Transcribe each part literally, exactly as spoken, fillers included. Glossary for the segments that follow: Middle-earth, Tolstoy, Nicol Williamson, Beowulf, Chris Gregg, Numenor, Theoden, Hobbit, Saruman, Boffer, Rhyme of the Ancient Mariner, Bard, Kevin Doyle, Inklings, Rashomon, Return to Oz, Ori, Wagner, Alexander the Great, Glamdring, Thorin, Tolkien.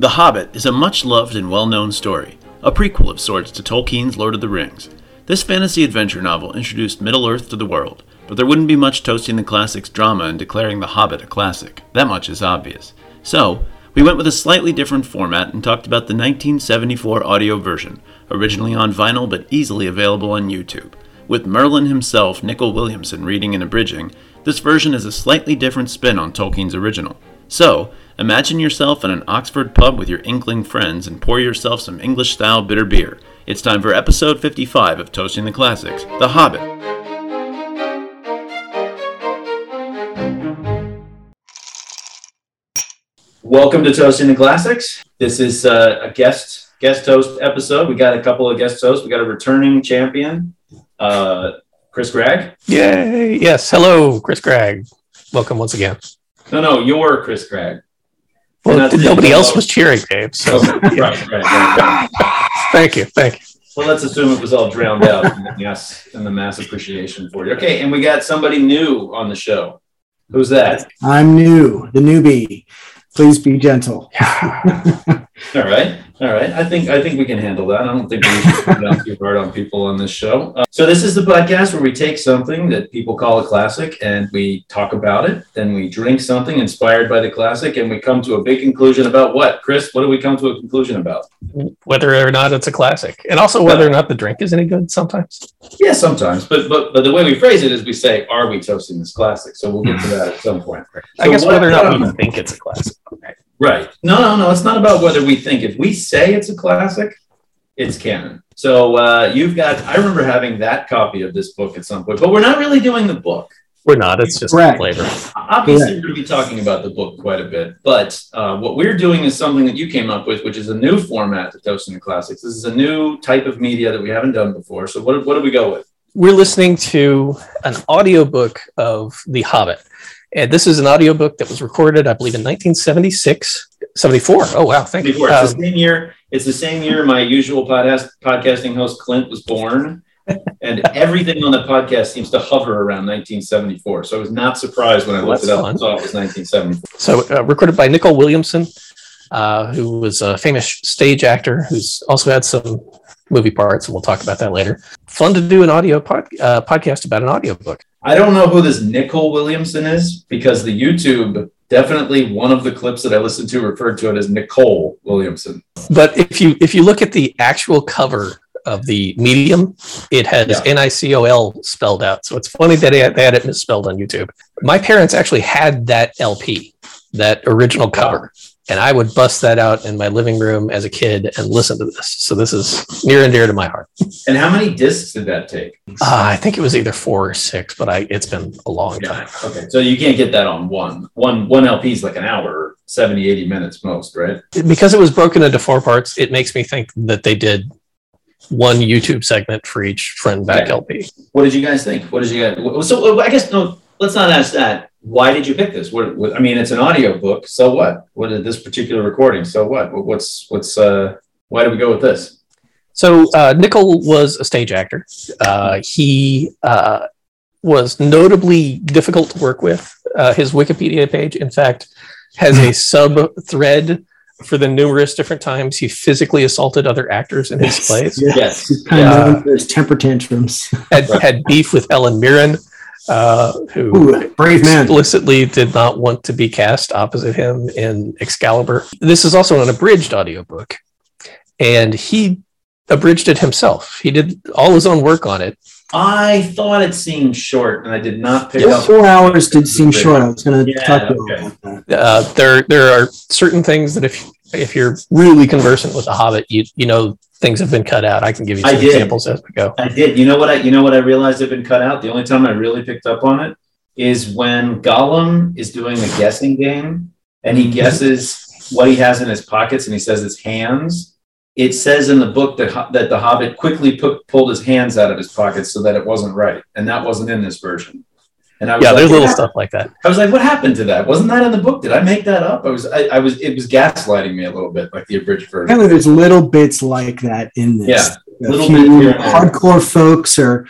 The Hobbit is a much-loved and well-known story, a prequel of sorts to Tolkien's Lord of the Rings. This fantasy adventure novel introduced Middle-earth to the world, but there wouldn't be much toasting the classic's drama and declaring The Hobbit a classic. That much is obvious. So, we went with a slightly different format and talked about the nineteen seventy-four audio version, originally on vinyl but easily available on YouTube. With Merlin himself, Nicol Williamson, reading and abridging, this version is a slightly different spin on Tolkien's original. So, imagine yourself in an Oxford pub with your Inkling friends and pour yourself some English-style bitter beer. It's time for episode fifty-five of Toasting the Classics, The Hobbit. Welcome to Toasting the Classics. This is uh, a guest guest toast episode. We got a couple of guest toasts. We got a returning champion, uh, Chris Gregg. Yay! Yes, hello, Chris Gregg. Welcome once again. No, no, you're Chris Gregg. Well, nobody else was cheering, Dave. So. Okay. Yeah. Right, right, right, right. Thank you, thank you. Well, let's assume it was all drowned out. Yes, and the mass appreciation for you. Okay, and we got somebody new on the show. Who's that? I'm new, the newbie. Please be gentle. All right, all right. I think I think we can handle that. I don't think we should put down too hard on people on this show. Uh, so this is the podcast where we take something that people call a classic and we talk about it. Then we drink something inspired by the classic and we come to a big conclusion about what? Chris, what do we come to a conclusion about? Whether or not it's a classic, and also whether or not the drink is any good. Sometimes. Yeah, sometimes. But but but the way we phrase it is we say, "Are we toasting this classic?" So we'll get to that at some point. So I guess what, whether or not we um, think it's a classic. Okay. Right. No, no, no. It's not about whether we think. If we say it's a classic, it's canon. So uh, you've got, I remember having that copy of this book at some point, but we're not really doing the book. We're not. It's just the flavor. Obviously, Correct. We're going to be talking about the book quite a bit, but uh, what we're doing is something that you came up with, which is a new format to Toasting the Classics. This is a new type of media that we haven't done before. So what, what do we go with? We're listening to an audiobook of The Hobbit. And this is an audiobook that was recorded, I believe, in nineteen seventy-six, seventy-four. Oh, wow. Thank you. Um, it's the same year. It's the same year my usual podcast, podcasting host, Clint, was born. And everything on the podcast seems to hover around nineteen seventy-four. So I was not surprised when I looked it up and saw it was nineteen seventy-four. So uh, recorded by Nicol Williamson, uh, who was a famous stage actor who's also had some movie parts, and we'll talk about that later. Fun to do an audio pod, uh, podcast about an audiobook. I don't know who this Nicol Williamson is, because the YouTube, definitely one of the clips that I listened to referred to it as Nicol Williamson. But if you if you look at the actual cover of the medium, it has yeah. N I C O L spelled out. So it's funny that they had it misspelled on YouTube. My parents actually had that L P, that original cover. Wow. And I would bust that out in my living room as a kid and listen to this. So this is near and dear to my heart. And how many discs did that take? Uh, I think it was either four or six, but I, it's been a long yeah. time. Okay, so you can't get that on one. One, one L P is like an hour, seventy, eighty minutes most, right? Because it was broken into four parts, it makes me think that they did one YouTube segment for each friend back okay. L P. What did you guys think? What did you guys... So I guess, no, let's not ask that. Why did you pick this? What, what, I mean, it's an audio book. So what? What did this particular recording? So what? What's what's? Uh, why did we go with this? So uh, Nicol was a stage actor. Uh, he uh, was notably difficult to work with. Uh, his Wikipedia page, in fact, has a sub thread for the numerous different times he physically assaulted other actors in his yes. plays. Yes, yes. Uh, his temper tantrums. Had, had beef with Helen Mirren. Uh, who Ooh, brave man. Explicitly did not want to be cast opposite him in Excalibur. This is also an abridged audiobook, and he abridged it himself. He did all his own work on it. I thought it seemed short, and I did not pick yes. up. Four hours did seem short. I was going to yeah, talk okay. about that. Uh, there, there are certain things that if if you're really conversant with The Hobbit, you you know. Things have been cut out. I can give you some examples as we go. I did. You know what I you know what I realized have been cut out? The only time I really picked up on it is when Gollum is doing the guessing game and he guesses what he has in his pockets and he says it's hands. It says in the book that, that the Hobbit quickly put, pulled his hands out of his pockets so that it wasn't right. And that wasn't in this version. And I was yeah, like, there's little stuff like that. I was like, what happened to that? Wasn't that in the book? Did I make that up? I was, I, I was, it was gaslighting me a little bit, like the abridged version. Kind of there's little bits like that in this. Yeah, little bit here. Hardcore folks are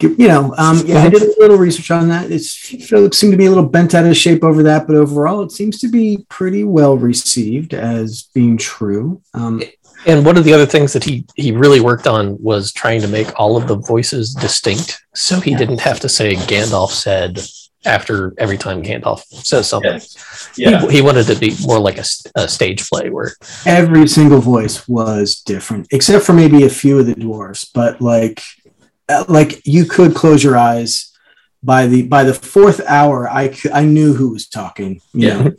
You know, um, yeah, I did a little research on that. It's, it seemed to be a little bent out of shape over that, but overall, it seems to be pretty well received as being true. Um, and one of the other things that he he really worked on was trying to make all of the voices distinct, so he yeah. didn't have to say Gandalf said after every time Gandalf says something. Yeah. Yeah. He, he wanted it to be more like a, a stage play where every single voice was different, except for maybe a few of the dwarves, but like. Like you could close your eyes by the by the fourth hour. I, I knew who was talking, you yeah. know,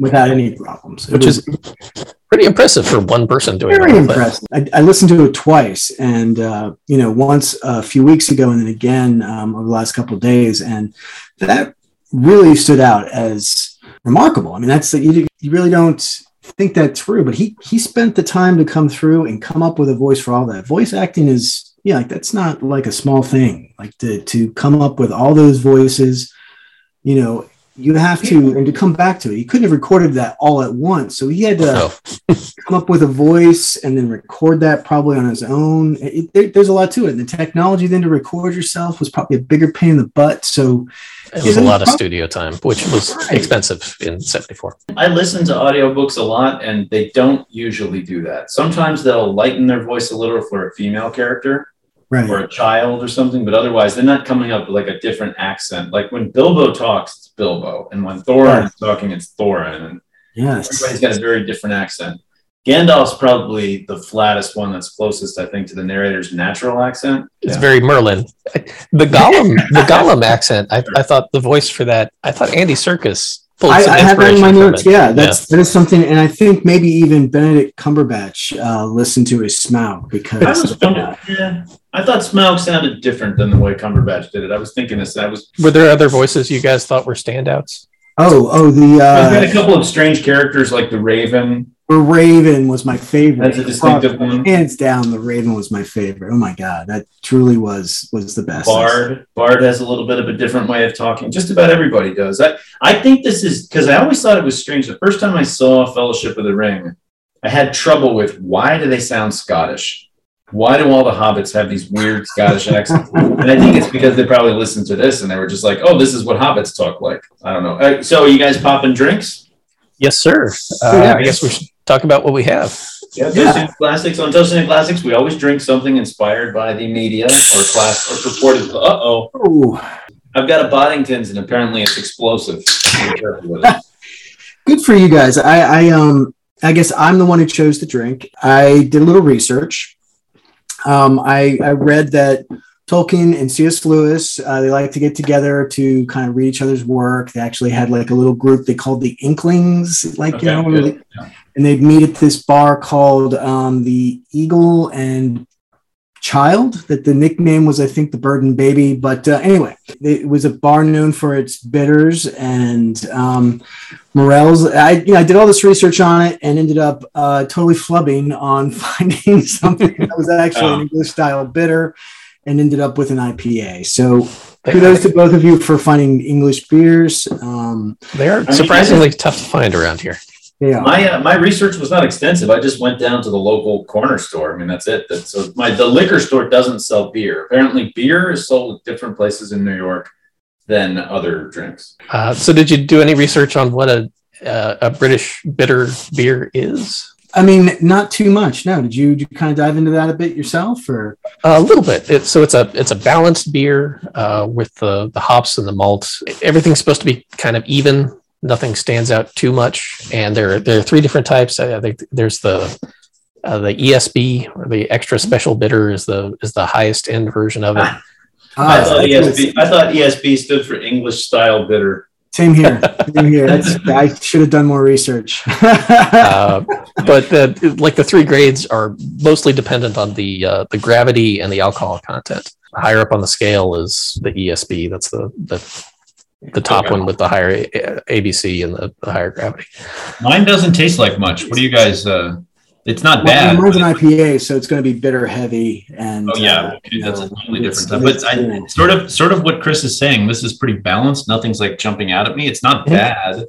without any problems, which was, is pretty impressive for one person doing. Very that, impressive. I, I listened to it twice, and uh, you know, once a few weeks ago, and then again um, over the last couple of days, and that really stood out as remarkable. I mean, that's you you really don't. think that through, but he he spent the time to come through and come up with a voice for all that. Voice acting is yeah like that's not like a small thing, like to to come up with all those voices, you know, you have to, and to come back to it, he couldn't have recorded that all at once, so he had to oh. come up with a voice and then record that probably on his own. It, it, there's a lot to it, and the technology then to record yourself was probably a bigger pain in the butt, so it was a lot of probably- studio time, which was right. expensive in seventy-four. I listen to audiobooks a lot, and they don't usually do that. Sometimes they'll lighten their voice a little for a female character right. or a child or something, but otherwise they're not coming up with like a different accent. Like when Bilbo talks, it's Bilbo, and when Thorin yeah. is talking, it's Thorin. And yes. everybody's got a very different accent. Gandalf's probably the flattest one that's closest, I think, to the narrator's natural accent. It's yeah. very Merlin. The Gollum, the Gollum accent. I, I thought the voice for that. I thought Andy Serkis pulled I, some I inspiration. I have that in my notes. It. Yeah, that's yeah. that is something, and I think maybe even Benedict Cumberbatch uh, listened to his Smaug because. I was wondering, yeah, I thought Smaug sounded different than the way Cumberbatch did it. I was thinking this. I was. Were there other voices you guys thought were standouts? Oh, oh, the. Uh, I've had a couple of strange characters like the Raven. The Raven was my favorite. That's a distinctive Probably, one. Hands down, the Raven was my favorite. Oh my God, that truly was was the best. Bard. Bard has a little bit of a different way of talking. Just about everybody does. I, I think this is, because I always thought it was strange. The first time I saw Fellowship of the Ring, I had trouble with why do they sound Scottish? Why do all the hobbits have these weird Scottish accents? And I think it's because they probably listened to this and they were just like, oh, this is what hobbits talk like. I don't know. Right, so are you guys popping drinks? Yes, sir. Uh, yeah. I guess we should talk about what we have. Yeah, Toasting yeah. Classics. On Toasting Classics, we always drink something inspired by the media or class or purported. Uh oh. I've got a Boddington's, and apparently it's explosive. Good for you guys. I, I um I guess I'm the one who chose the drink. I did a little research. Um, I, I read that Tolkien and C S Lewis, uh, they like to get together to kind of read each other's work. They actually had like a little group they called the Inklings, like okay, you know, really, yeah. and they'd meet at this bar called um, the Eagle and Child. That the nickname was, I think, the Bird and Baby. But uh, anyway, it was a bar known for its bitters and um, morels. I, you know, I did all this research on it and ended up uh, totally flubbing on finding something that was actually oh. an English style bitter. And ended up with an I P A. So kudos to both of you for finding English beers. Um, they are surprisingly I mean, tough to find around here. Yeah, my uh, my research was not extensive. I just went down to the local corner store. I mean, that's it. That's, so my the liquor store doesn't sell beer. Apparently, beer is sold at different places in New York than other drinks. Uh, so, did you do any research on what a uh, a British bitter beer is? I mean, not too much. No, did you, did you kind of dive into that a bit yourself, or uh, a little bit? It's, so it's a it's a balanced beer uh, with the the hops and the malt. Everything's supposed to be kind of even. Nothing stands out too much. And there there are three different types. I think there's the uh, the E S B, or the extra special bitter, is the is the highest end version of it. Ah. Ah, I thought E S B. I thought E S B stood for English style bitter. Same here. Same here. That's, I should have done more research. uh, but the, like the three grades are mostly dependent on the uh, the gravity and the alcohol content. Higher up on the scale is the E S B. That's the the, the top okay. one with the higher A B C and the, the higher gravity. Mine doesn't taste like much. What do you guys? Uh, it's not well, bad. Mine's an I P A, so it's going to be bitter heavy. And oh yeah, uh, okay, that's know, a totally different type. But I, sort of, sort of what Chris is saying. This is pretty balanced. Nothing's like jumping out at me. It's not bad.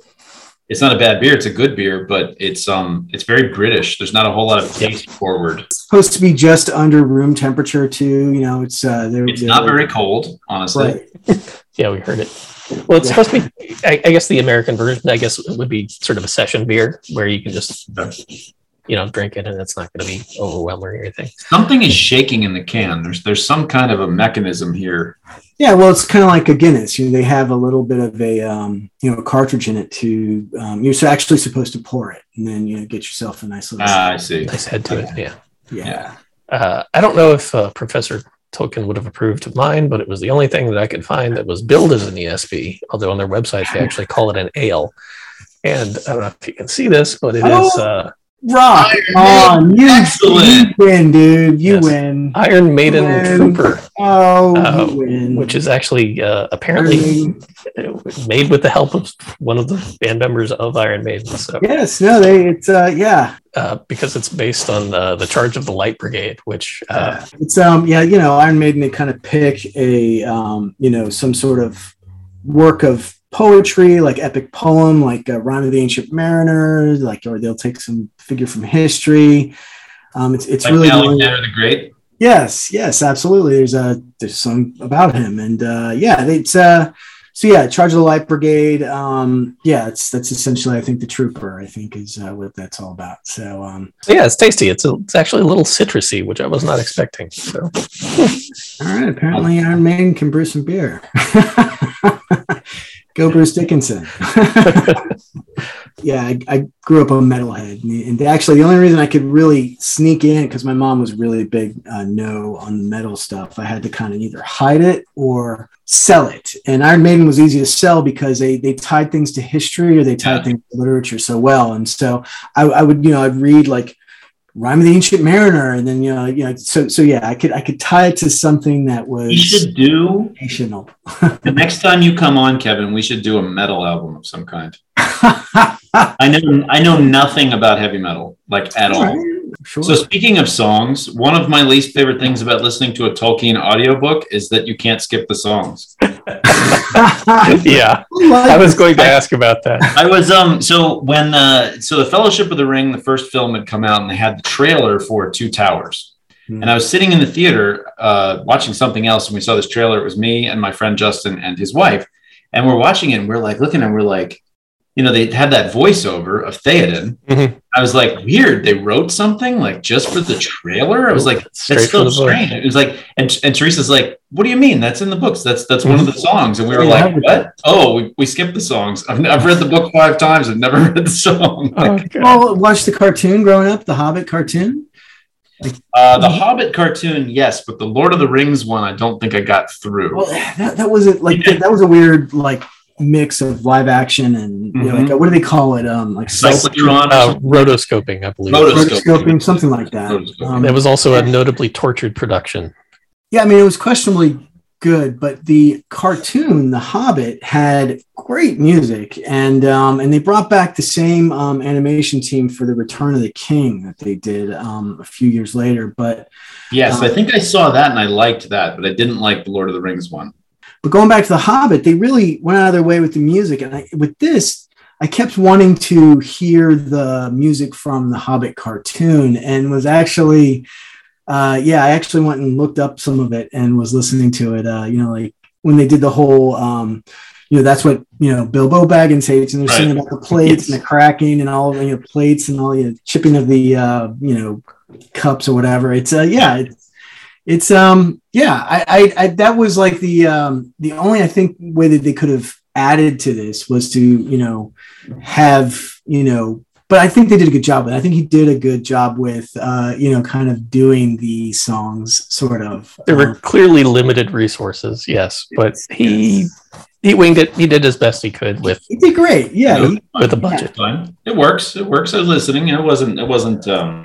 it's not a bad beer. It's a good beer, but it's um it's very British. There's not a whole lot of taste forward. It's supposed to be just under room temperature too. You know, it's uh, they're, it's they're, not very cold, honestly. Right. Yeah, we heard it. Well, it's yeah. supposed to be. I, I guess the American version, I guess, it would be sort of a session beer where you can just, you know, drink it and it's not going to be overwhelming or anything. Something is shaking in the can. There's there's some kind of a mechanism here. Yeah, well, it's kind of like a Guinness. You know, they have a little bit of a um, you know a cartridge in it to. Um, you're actually supposed to pour it and then you know, get yourself a nice little. Ah, I see. Nice head to yeah. it. Yeah. Yeah. Uh, I don't know if uh, Professor Tolkien would have approved of mine, but it was the only thing that I could find that was billed as an E S B, although on their website they actually call it an ale. And I don't know if you can see this, but it oh, is... Uh, rock on! You, you win, dude. You yes. win. Iron Maiden win. Trooper. Oh, uh, you win. Which is actually uh, apparently made with the help of one of the band members of Iron Maiden. So. Yes, no, they, it's, uh, yeah. Uh, because it's based on uh, the Charge of the Light Brigade, which uh, it's um yeah you know Iron Maiden, they kind of pick a um you know some sort of work of poetry, like epic poem, like a Rhyme of the Ancient Mariner, like, or they'll take some figure from history. Um, it's it's like really Alexander the Great. Yes, yes, absolutely. There's a uh, there's some about him, and uh, yeah, it's uh. So yeah, Charge of the Light Brigade. Um, yeah, it's that's essentially, I think, the Trooper. I think is uh, what that's all about. So um, yeah, it's tasty. It's a, it's actually a little citrusy, which I was not expecting. So all right, apparently Iron Maiden can brew some beer. Go Bruce Dickinson. Yeah, I, I grew up a metalhead, and actually the only reason I could really sneak in, because my mom was really big uh, no on metal stuff, I had to kind of either hide it or sell it. And Iron Maiden was easy to sell because they they tied things to history, or they tied yeah. things to literature so well. And so I, I would, you know, I'd read like Rhyme of the Ancient Mariner, and then you know, you know, so so yeah, I could I could tie it to something that was. You should do the next time you come on, Kevin. We should do a metal album of some kind. I know I know nothing about heavy metal, like at all. Right. Sure. So speaking of songs, one of my least favorite things about listening to a Tolkien audiobook is that you can't skip the songs. Yeah, I was going to ask about that. I was um so when uh so the Fellowship of the Ring, the first film, had come out, and they had the trailer for Two Towers. Mm. And I was sitting in the theater uh watching something else, and we saw this trailer. It was me and my friend Justin and his wife, and we're watching it, and we're like looking, and we're like, you know, they had that voiceover of Theoden. Mm-hmm. I was like, weird. They wrote something like just for the trailer. I was like, that's so strange. It was like, and and Teresa's like, what do you mean? That's in the books. That's that's one of the songs. And we were yeah, like, what? Oh, we, we skipped the songs. I've, I've read the book five times. I've never read the song. Like, oh, well, watch the cartoon growing up, the Hobbit cartoon. Like, uh, the Hobbit cartoon, yes, but the Lord of the Rings one, I don't think I got through. Well, that, that wasn't like yeah. that, that was a weird like. mix of live action and you know, mm-hmm. like, what do they call it? Um, like cyclotron, uh, rotoscoping, I believe. Rotoscoping, rotoscoping something like that. Um, there was also a notably tortured production. Yeah, I mean, it was questionably good, but the cartoon, The Hobbit, had great music, and um, and they brought back the same um, animation team for The Return of the King that they did um, a few years later. But yes, um, I think I saw that and I liked that, but I didn't like the Lord of the Rings one. But going back to The Hobbit, they really went out of their way with the music. And I, with this, I kept wanting to hear the music from the Hobbit cartoon, and was actually, uh, yeah, I actually went and looked up some of it and was listening to it. Uh, you know, like when they did the whole, um, you know, that's what, you know, Bilbo Baggins hates, and they're right. singing about the plates yes. and the cracking and all the you know, plates and all the you know, chipping of the, uh, you know, cups or whatever. It's, uh, yeah, it's, It's um yeah I, I I that was like the um the only I think way that they could have added to this was to you know have you know but I think they did a good job with it. I think he did a good job with uh you know kind of doing the songs sort of there were um, clearly limited resources yes but he yes. he winged it. He did as best he could with he did great yeah you know, he, with a budget yeah. it works it works I was listening, and it wasn't it wasn't um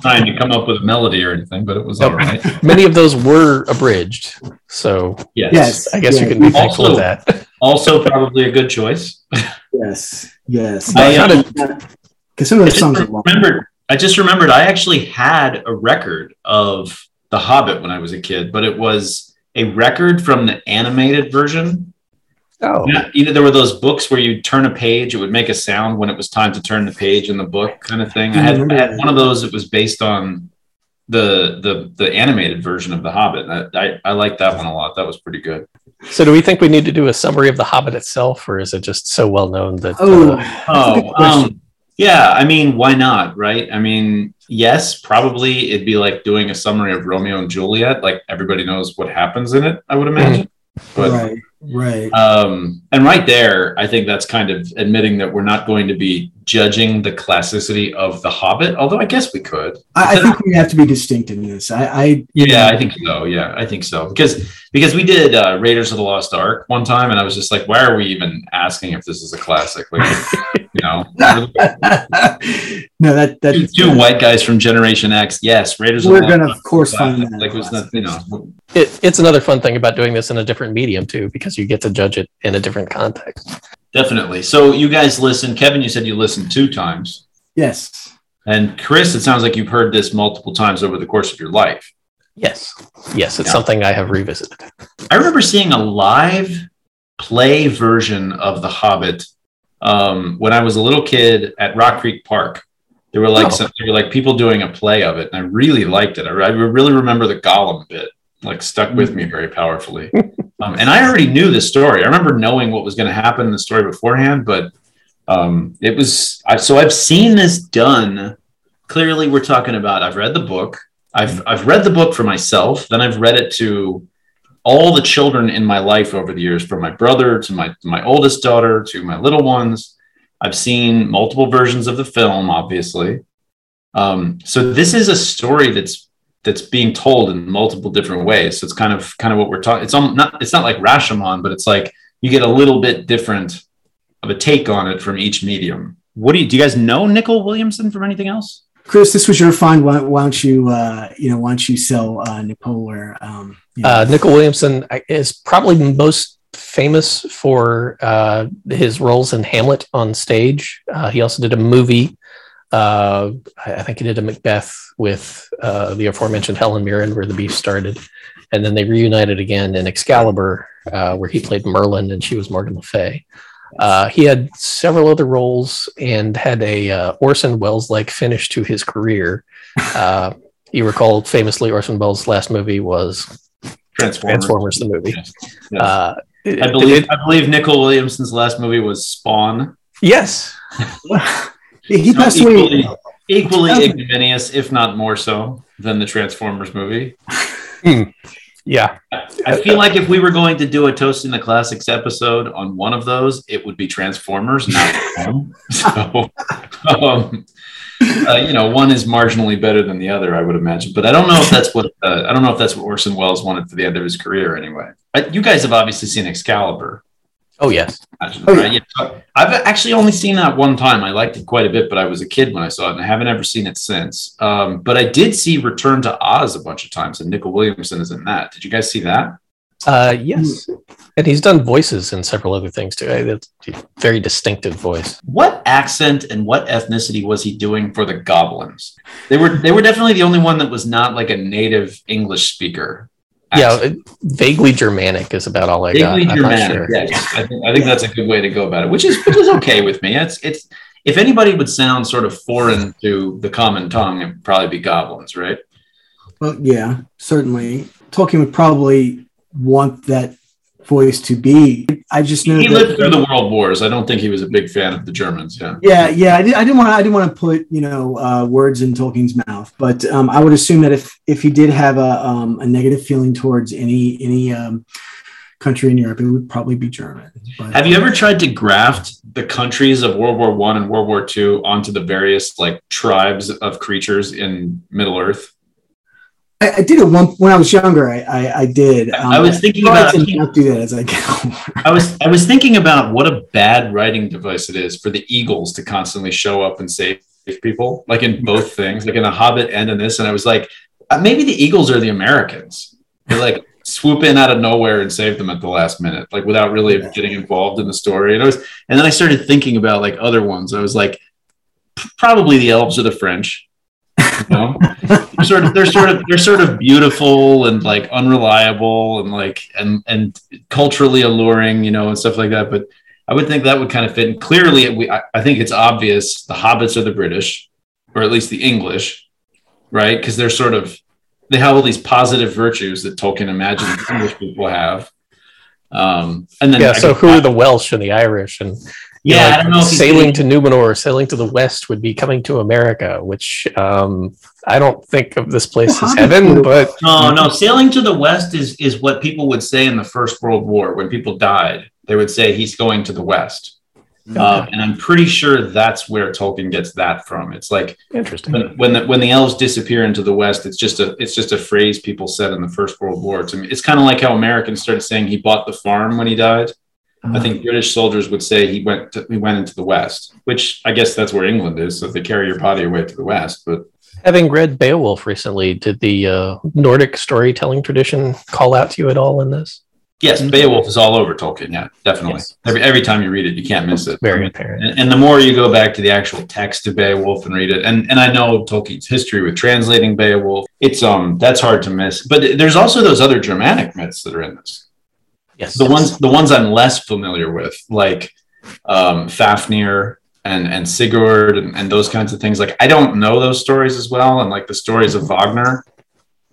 trying to come up with a melody or anything, but it was nope. all right. Many of those were abridged, so yes, yes I guess yes. you can be thankful also, of that. Also, probably a good choice. Yes, yes. I, um, some of the songs just remembered, I just remembered I actually had a record of The Hobbit when I was a kid, but it was a record from the animated version. Oh. Yeah, either there were those books where you turn a page, it would make a sound when it was time to turn the page in the book, kind of thing. I had, I had one of those that was based on the the the animated version of The Hobbit. I, I, I liked that one a lot. That was pretty good. So do we think we need to do a summary of The Hobbit itself, or is it just so well known that... Oh, uh, oh um, yeah, I mean, why not, right? I mean, yes, probably it'd be like doing a summary of Romeo and Juliet. Like, everybody knows what happens in it, I would imagine. But... Right. Right. Um, and right there, I think that's kind of admitting that we're not going to be judging the classicity of The Hobbit, although I guess we could. I, I think we have to be distinct in this. I, I Yeah, I think so. Yeah, I think so. Because because we did uh, Raiders of the Lost Ark one time, and I was just like, why are we even asking if this is a classic? Like, you know. No, that that two, two white guys from Generation X. Yes, Raiders of the Lost Ark. We're going to, of course, find that. Like, was that, you know. It, it's another fun thing about doing this in a different medium, too, because you get to judge it in a different context. Definitely. So you guys listen. Kevin, you said you listened two times. Yes. And Chris, it sounds like you've heard this multiple times over the course of your life. Yes. Yes, it's yeah. something I have revisited. I remember seeing a live play version of The Hobbit um, when I was a little kid at Rock Creek Park. There were like oh. some, there were like people doing a play of it, and I really liked it. I, I really remember the Gollum bit. Like, stuck with me very powerfully. Um, and I already knew the story. I remember knowing what was going to happen in the story beforehand, but um, it was, I, so I've seen this done. Clearly we're talking about, I've read the book. I've, I've read the book for myself. Then I've read it to all the children in my life over the years, from my brother to my, my oldest daughter, to my little ones. I've seen multiple versions of the film, obviously. Um, so this is a story that's, that's being told in multiple different ways. So it's kind of kind of what we're talking. It's um, not it's not like Rashomon, but it's like you get a little bit different of a take on it from each medium. What do you do? You guys know Nicol Williamson from anything else? Chris, this was your find. Why, why don't you uh, you know why don't you sell uh, Nicol where um, you know. uh, Nicol Williamson is probably most famous for uh, his roles in Hamlet on stage. Uh, he also did a movie. Uh, I think he did a Macbeth with uh, the aforementioned Helen Mirren, where the beef started, and then they reunited again in Excalibur, uh, where he played Merlin and she was Morgan Le Fay. Uh, he had several other roles and had a uh, Orson Welles-like finish to his career. Uh, you recall famously Orson Welles' last movie was Transformers, Transformers the movie. Yes. Yes. Uh, I believe it, I believe Nicol Williamson's last movie was Spawn. Yes. He passed so equally, away. Equally ignominious, if not more so, than the Transformers movie. Mm. Yeah. I feel like if we were going to do a Toast in the Classics episode on one of those, it would be Transformers, not one. So, um, uh, you know, one is marginally better than the other, I would imagine. But I don't know if that's what uh, I don't know if that's what Orson Welles wanted for the end of his career anyway. I, you guys have obviously seen Excalibur. Oh, yes. Oh, yeah. I've actually only seen that one time. I liked it quite a bit, but I was a kid when I saw it, and I haven't ever seen it since. Um, but I did see Return to Oz a bunch of times, and Nicol Williamson is in that. Did you guys see that? Uh, yes. And he's done voices and several other things, too. That's a very distinctive voice. What accent and what ethnicity was he doing for the goblins? They were they were definitely the only one that was not like a native English speaker. Accent. Yeah, vaguely Germanic is about all I vaguely got. I'm Germanic, not sure. Yes. I think, I think that's a good way to go about it, which is which is okay with me. It's it's if anybody would sound sort of foreign to the common tongue, it would probably be goblins, right? Well, yeah, certainly. Tolkien would probably want that voice to be. I just know he that, lived through the World Wars. I don't think he was a big fan of the Germans. Yeah, yeah, yeah. I, did, I didn't want. I didn't want to put you know uh, words in Tolkien's mouth, but um, I would assume that if if he did have a um, a negative feeling towards any any um, country in Europe, it would probably be German. But, have you ever tried to graft the countries of World War One and World War Two onto the various like tribes of creatures in Middle Earth? I, I did it one, when I was younger. I I, I did. Um, I was thinking I about I not do that as I go. I was I was thinking about what a bad writing device it is for the Eagles to constantly show up and save people, like in both things, like in The Hobbit and in this. And I was like, maybe the Eagles are the Americans. They like swoop in out of nowhere and save them at the last minute, like without really yeah. getting involved in the story. And I was, and then I started thinking about like other ones. I was like, probably the elves are the French. You know? they're sort of they're sort of they're sort of beautiful and like unreliable and like and and culturally alluring, you know, and stuff like that. But I would think that would kind of fit. And clearly, we I, I think it's obvious the hobbits are the British, or at least the English, right? Because they're sort of they have all these positive virtues that Tolkien imagined English people have. Um, and then yeah, so who are the Welsh and the Irish and yeah, you know, like I don't know if sailing to Numenor or sailing to the West would be coming to America, which um, I don't think of this place well, as heaven. But no, no, sailing to the West is is what people would say in the First World War when people died. They would say he's going to the West. Okay. Uh, and I'm pretty sure that's where Tolkien gets that from. It's like interesting when, when the when the elves disappear into the West. It's just a it's just a phrase people said in the First World War. To me, it's kind of like how Americans started saying he bought the farm when he died. Uh-huh. I think British soldiers would say he went to, he went into the West, which I guess that's where England is. So they carry your body away to the West. But having read Beowulf recently, did the uh, Nordic storytelling tradition call out to you at all in this? Yes, Beowulf is all over Tolkien. Yeah, definitely. Yes. Every every time you read it, you can't miss it. Very apparent. And, and the more you go back to the actual text of Beowulf and read it, and, and I know Tolkien's history with translating Beowulf, it's um that's hard to miss. But there's also those other Germanic myths that are in this. Yes, the ones the ones I'm less familiar with, like um, Fafnir and and Sigurd and, and those kinds of things. Like I don't know those stories as well, and like the stories of Wagner.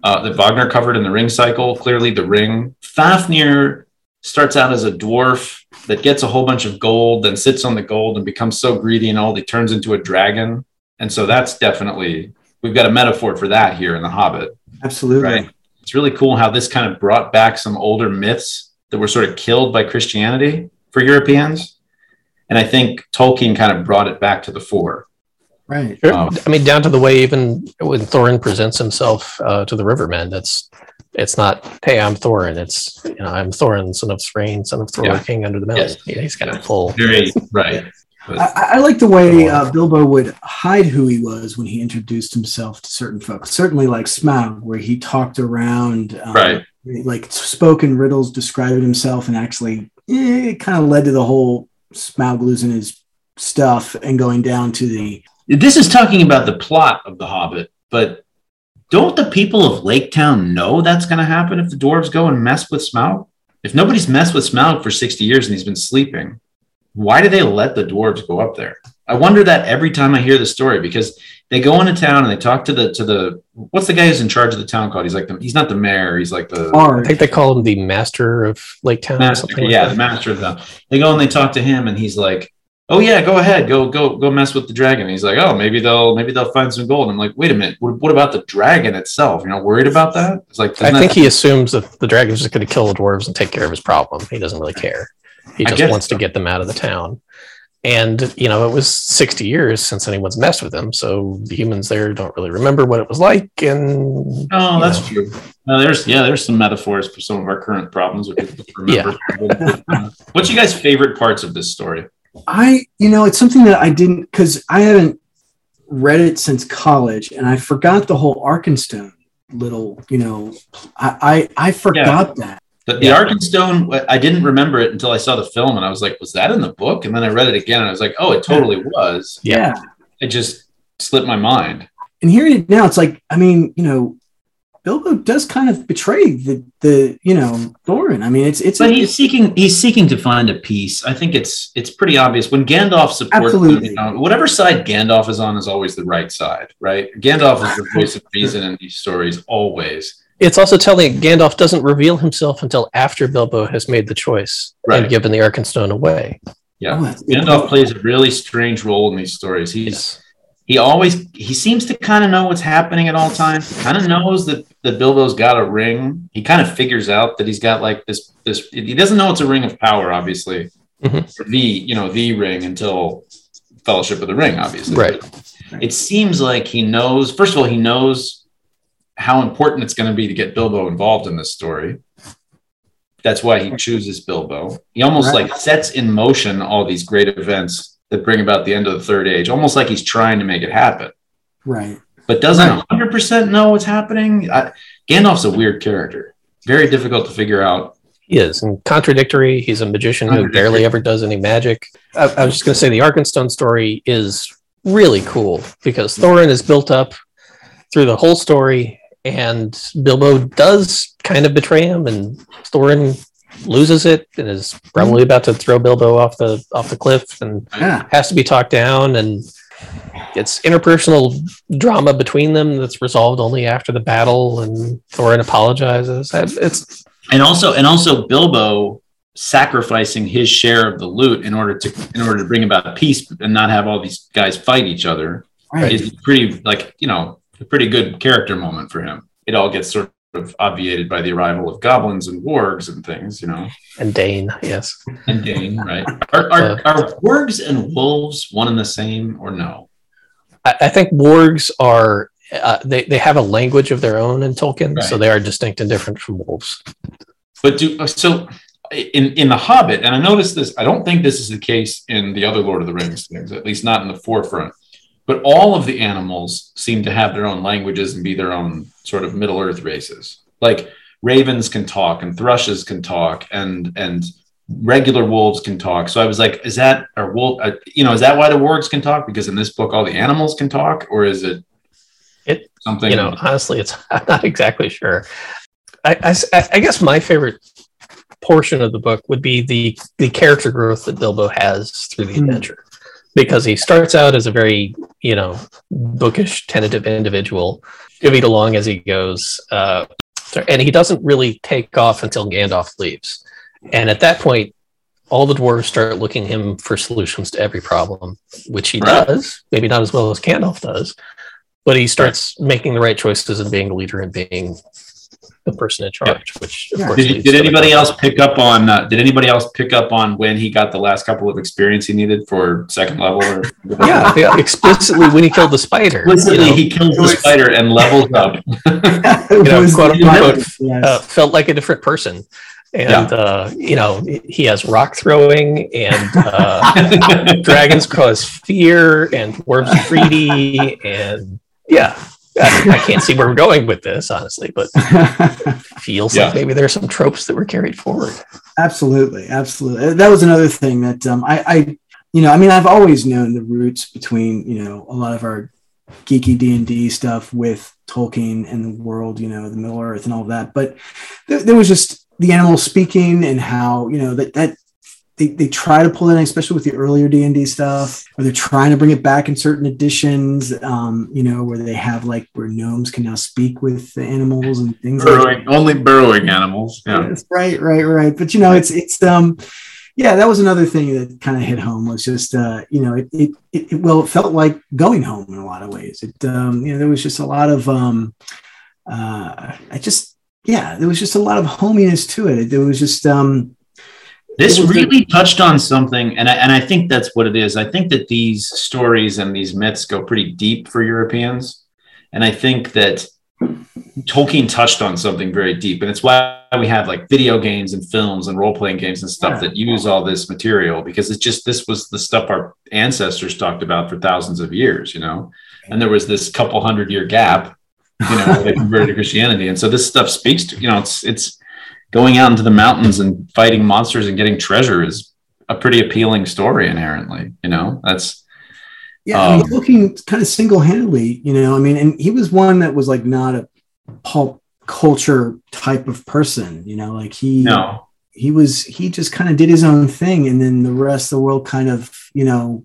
Uh, that Wagner covered in the Ring cycle, clearly the Ring. Fafnir starts out as a dwarf that gets a whole bunch of gold, then sits on the gold and becomes so greedy and old he turns into a dragon. And so that's definitely, we've got a metaphor for that here in The Hobbit. Absolutely. Right? It's really cool how this kind of brought back some older myths that were sort of killed by Christianity for Europeans. And I think Tolkien kind of brought it back to the fore. Right. Um, I mean, down to the way even when Thorin presents himself uh, to the Rivermen, that's it's not, hey, I'm Thorin. It's you know, I'm Thorin, son of Thrain, son of Thor, yeah. King under the mountain. Yes. Yeah, he's kind of full. Very right. But, I, I like the way uh, Bilbo would hide who he was when he introduced himself to certain folks. Certainly, like Smaug, where he talked around, um, right? Like spoke in riddles, described himself, and actually eh, it kind of led to the whole Smaug losing his stuff and going down to the. This is talking about the plot of The Hobbit, but don't the people of Lake Town know that's going to happen if the dwarves go and mess with Smaug? If nobody's messed with Smaug for sixty years and he's been sleeping, why do they let the dwarves go up there? I wonder that every time I hear the story, because they go into town and they talk to the, to the what's the guy who's in charge of the town called? He's like, the, he's not the mayor. He's like the... I think they call him the master of Lake Town. Master, or yeah, like the master of them. They go and they talk to him and he's like, oh yeah, go ahead, go go go mess with the dragon. And he's like, oh, maybe they'll maybe they'll find some gold. And I'm like, wait a minute, what, what about the dragon itself? You're not worried about that? It's like I think that- he assumes that the dragon's just going to kill the dwarves and take care of his problem. He doesn't really care. He just wants so. to get them out of the town. And you know, it was sixty years since anyone's messed with them, so the humans there don't really remember what it was like. And oh, that's know. true. No, there's yeah, there's some metaphors for some of our current problems. Remember. Yeah. What's you guys' favorite parts of this story? I, you know, it's something that I didn't, because I haven't read it since college, and I forgot the whole Arkenstone little, you know, I I, I forgot yeah. that. The, the yeah. Arkenstone, I didn't remember it until I saw the film, and I was like, was that in the book? And then I read it again, and I was like, oh, it totally was. Yeah. It just slipped my mind. And hearing it now, it's like, I mean, you know, Bilbo does kind of betray the, the you know, Thorin. I mean, it's it's. But he's seeking he's seeking to find a peace. I think it's it's pretty obvious when Gandalf supports him, you know, whatever side Gandalf is on is always the right side, right? Gandalf is the voice of reason in these stories always. It's also telling Gandalf doesn't reveal himself until after Bilbo has made the choice right. and given the Arkenstone away. Yeah, oh, Gandalf plays a really strange role in these stories. He's. Yeah. He always, he seems to kind of know what's happening at all times. Kind of knows that, that Bilbo's got a ring. He kind of figures out that he's got like this, this, he doesn't know it's a ring of power, obviously. Mm-hmm. The, you know, the ring until Fellowship of the Ring, obviously. Right. But it seems like he knows, first of all, he knows how important it's going to be to get Bilbo involved in this story. That's why he chooses Bilbo. He almost right. like sets in motion all these great events that bring about the end of the Third Age, almost like he's trying to make it happen. Right. But doesn't one hundred percent know what's happening? I, Gandalf's a weird character. Very difficult to figure out. He is. And contradictory. He's a magician who barely ever does any magic. I, I was just going to say the Arkenstone story is really cool because Thorin is built up through the whole story, and Bilbo does kind of betray him, and Thorin loses it and is probably about to throw Bilbo off the off the cliff, and yeah. has to be talked down, and it's interpersonal drama between them that's resolved only after the battle, and Thorin apologizes. It's and also and also Bilbo sacrificing his share of the loot in order to in order to bring about peace and not have all these guys fight each other right. is pretty like you know a pretty good character moment for him. It all gets sort of obviated by the arrival of goblins and wargs and things, you know. And Dane, yes. And Dane, right? Are are, uh, are wargs and wolves one and the same, or no? I, I think wargs are uh, they they have a language of their own in Tolkien, right. so they are distinct and different from wolves. But do so. In in The Hobbit, and I noticed this, I don't think this is the case in the other Lord of the Rings things, at least not in the forefront, but all of the animals seem to have their own languages and be their own sort of Middle Earth races. Like ravens can talk and thrushes can talk and and regular wolves can talk. So I was like, is that a wolf? Uh, you know, is that why the wargs can talk? Because in this book, all the animals can talk, or is it, it something? You know, honestly, it's I'm not exactly sure. I I, I guess my favorite portion of the book would be the the character growth that Bilbo has through the adventure, because he starts out as a very you know bookish, tentative individual, divvied along as he goes, uh, and he doesn't really take off until Gandalf leaves, and at that point, all the dwarves start looking him for solutions to every problem, which he does, maybe not as well as Gandalf does, but he starts making the right choices and being the leader and being the person in charge, yeah. which of yeah. course did, did anybody else pick up on uh, did anybody else pick up on when he got the last couple of experience he needed for second level or yeah, yeah explicitly when he killed the spider explicitly you know, he kills the spider and levels up you know quote unquote yes. uh, felt like a different person and yeah. uh you know he has rock throwing and uh dragons cause fear and worms are greedy and yeah I can't see where we're going with this, honestly, but it feels yeah. like maybe there are some tropes that were carried forward. Absolutely, absolutely. That was another thing that um, I, I, you know, I mean, I've always known the roots between, you know, a lot of our geeky D and D stuff with Tolkien and the world, you know, the Middle Earth and all of that. But there, there was just the animals speaking and how, you know, that that they, they try to pull in, especially with the earlier D and D stuff, or they're trying to bring it back in certain editions, um, you know, where they have like where gnomes can now speak with the animals and things burrowing, like that. Only burrowing animals. Yeah. Yes, right, right, right. But, you know, it's, it's, um, yeah, that was another thing that kind of hit home was just, uh, you know, it, it, it, it, well, it felt like going home in a lot of ways. It, um, you know, there was just a lot of, um, uh, I just, yeah, there was just a lot of hominess to it. There was just, um, This really touched on something, and I, and I think that's what it is. I think that these stories and these myths go pretty deep for Europeans, and I think that Tolkien touched on something very deep, and it's why we have like video games and films and role-playing games and stuff yeah. that use all this material, because it's just this was the stuff our ancestors talked about for thousands of years, you know, and there was this couple hundred year gap, you know, where they converted to Christianity, and so this stuff speaks to, you know, it's it's. Going out into the mountains and fighting monsters and getting treasure is a pretty appealing story inherently, you know, that's. Yeah. Um, looking kind of single-handedly, you know, I mean, and he was one that was like, not a pulp culture type of person, you know, like he, no. he was, he just kind of did his own thing. And then the rest of the world kind of, you know,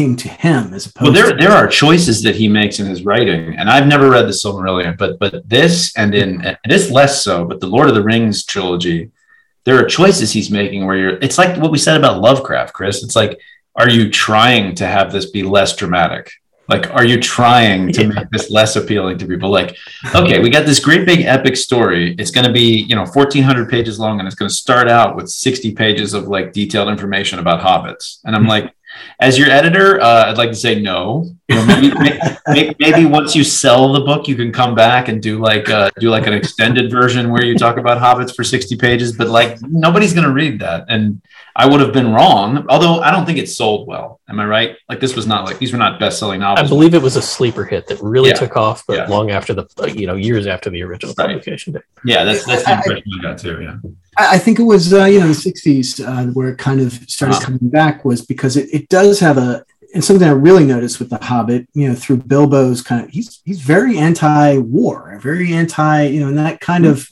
came to him as opposed well, there, to there are choices that he makes in his writing, and I've never read the Silmarillion, but but this and in and this less so, but the Lord of the Rings trilogy, there are choices he's making where you're it's like what we said about Lovecraft, Chris. It's like, are you trying to have this be less dramatic? Like, are you trying to yeah. make this less appealing to people? Like, okay, we got this great big epic story. It's going to be, you know, fourteen hundred pages long, and it's going to start out with sixty pages of like detailed information about hobbits. And I'm like, as your editor, uh, I'd like to say no. You know, maybe, maybe, maybe once you sell the book, you can come back and do like uh, do like an extended version where you talk about hobbits for sixty pages. But like nobody's going to read that, and I would have been wrong. Although I don't think it sold well. Am I right? Like this was not like these were not best-selling novels. I believe it was a sleeper hit that really yeah. took off, but yeah. long after the you know years after the original right. publication date. Yeah, that's that's the impression I, I got too. Yeah. I think it was, uh, you know, the sixties uh, where it kind of started coming back was because it, it does have a, and something I really noticed with The Hobbit, you know, through Bilbo's kind of, he's he's very anti-war, very anti, you know, and that kind of,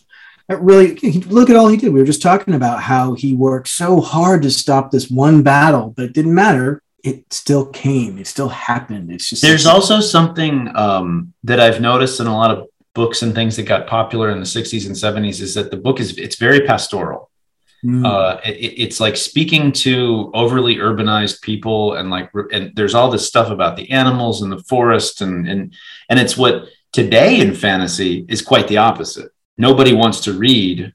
that really, look at all he did. We were just talking about how he worked so hard to stop this one battle, but it didn't matter. It still came. It still happened. It's just there's also something um, that I've noticed in a lot of books and things that got popular in the sixties and seventies is that the book is it's very pastoral. Mm. Uh, it, it's like speaking to overly urbanized people, and like and there's all this stuff about the animals and the forest, and and and it's what today in fantasy is quite the opposite. Nobody wants to read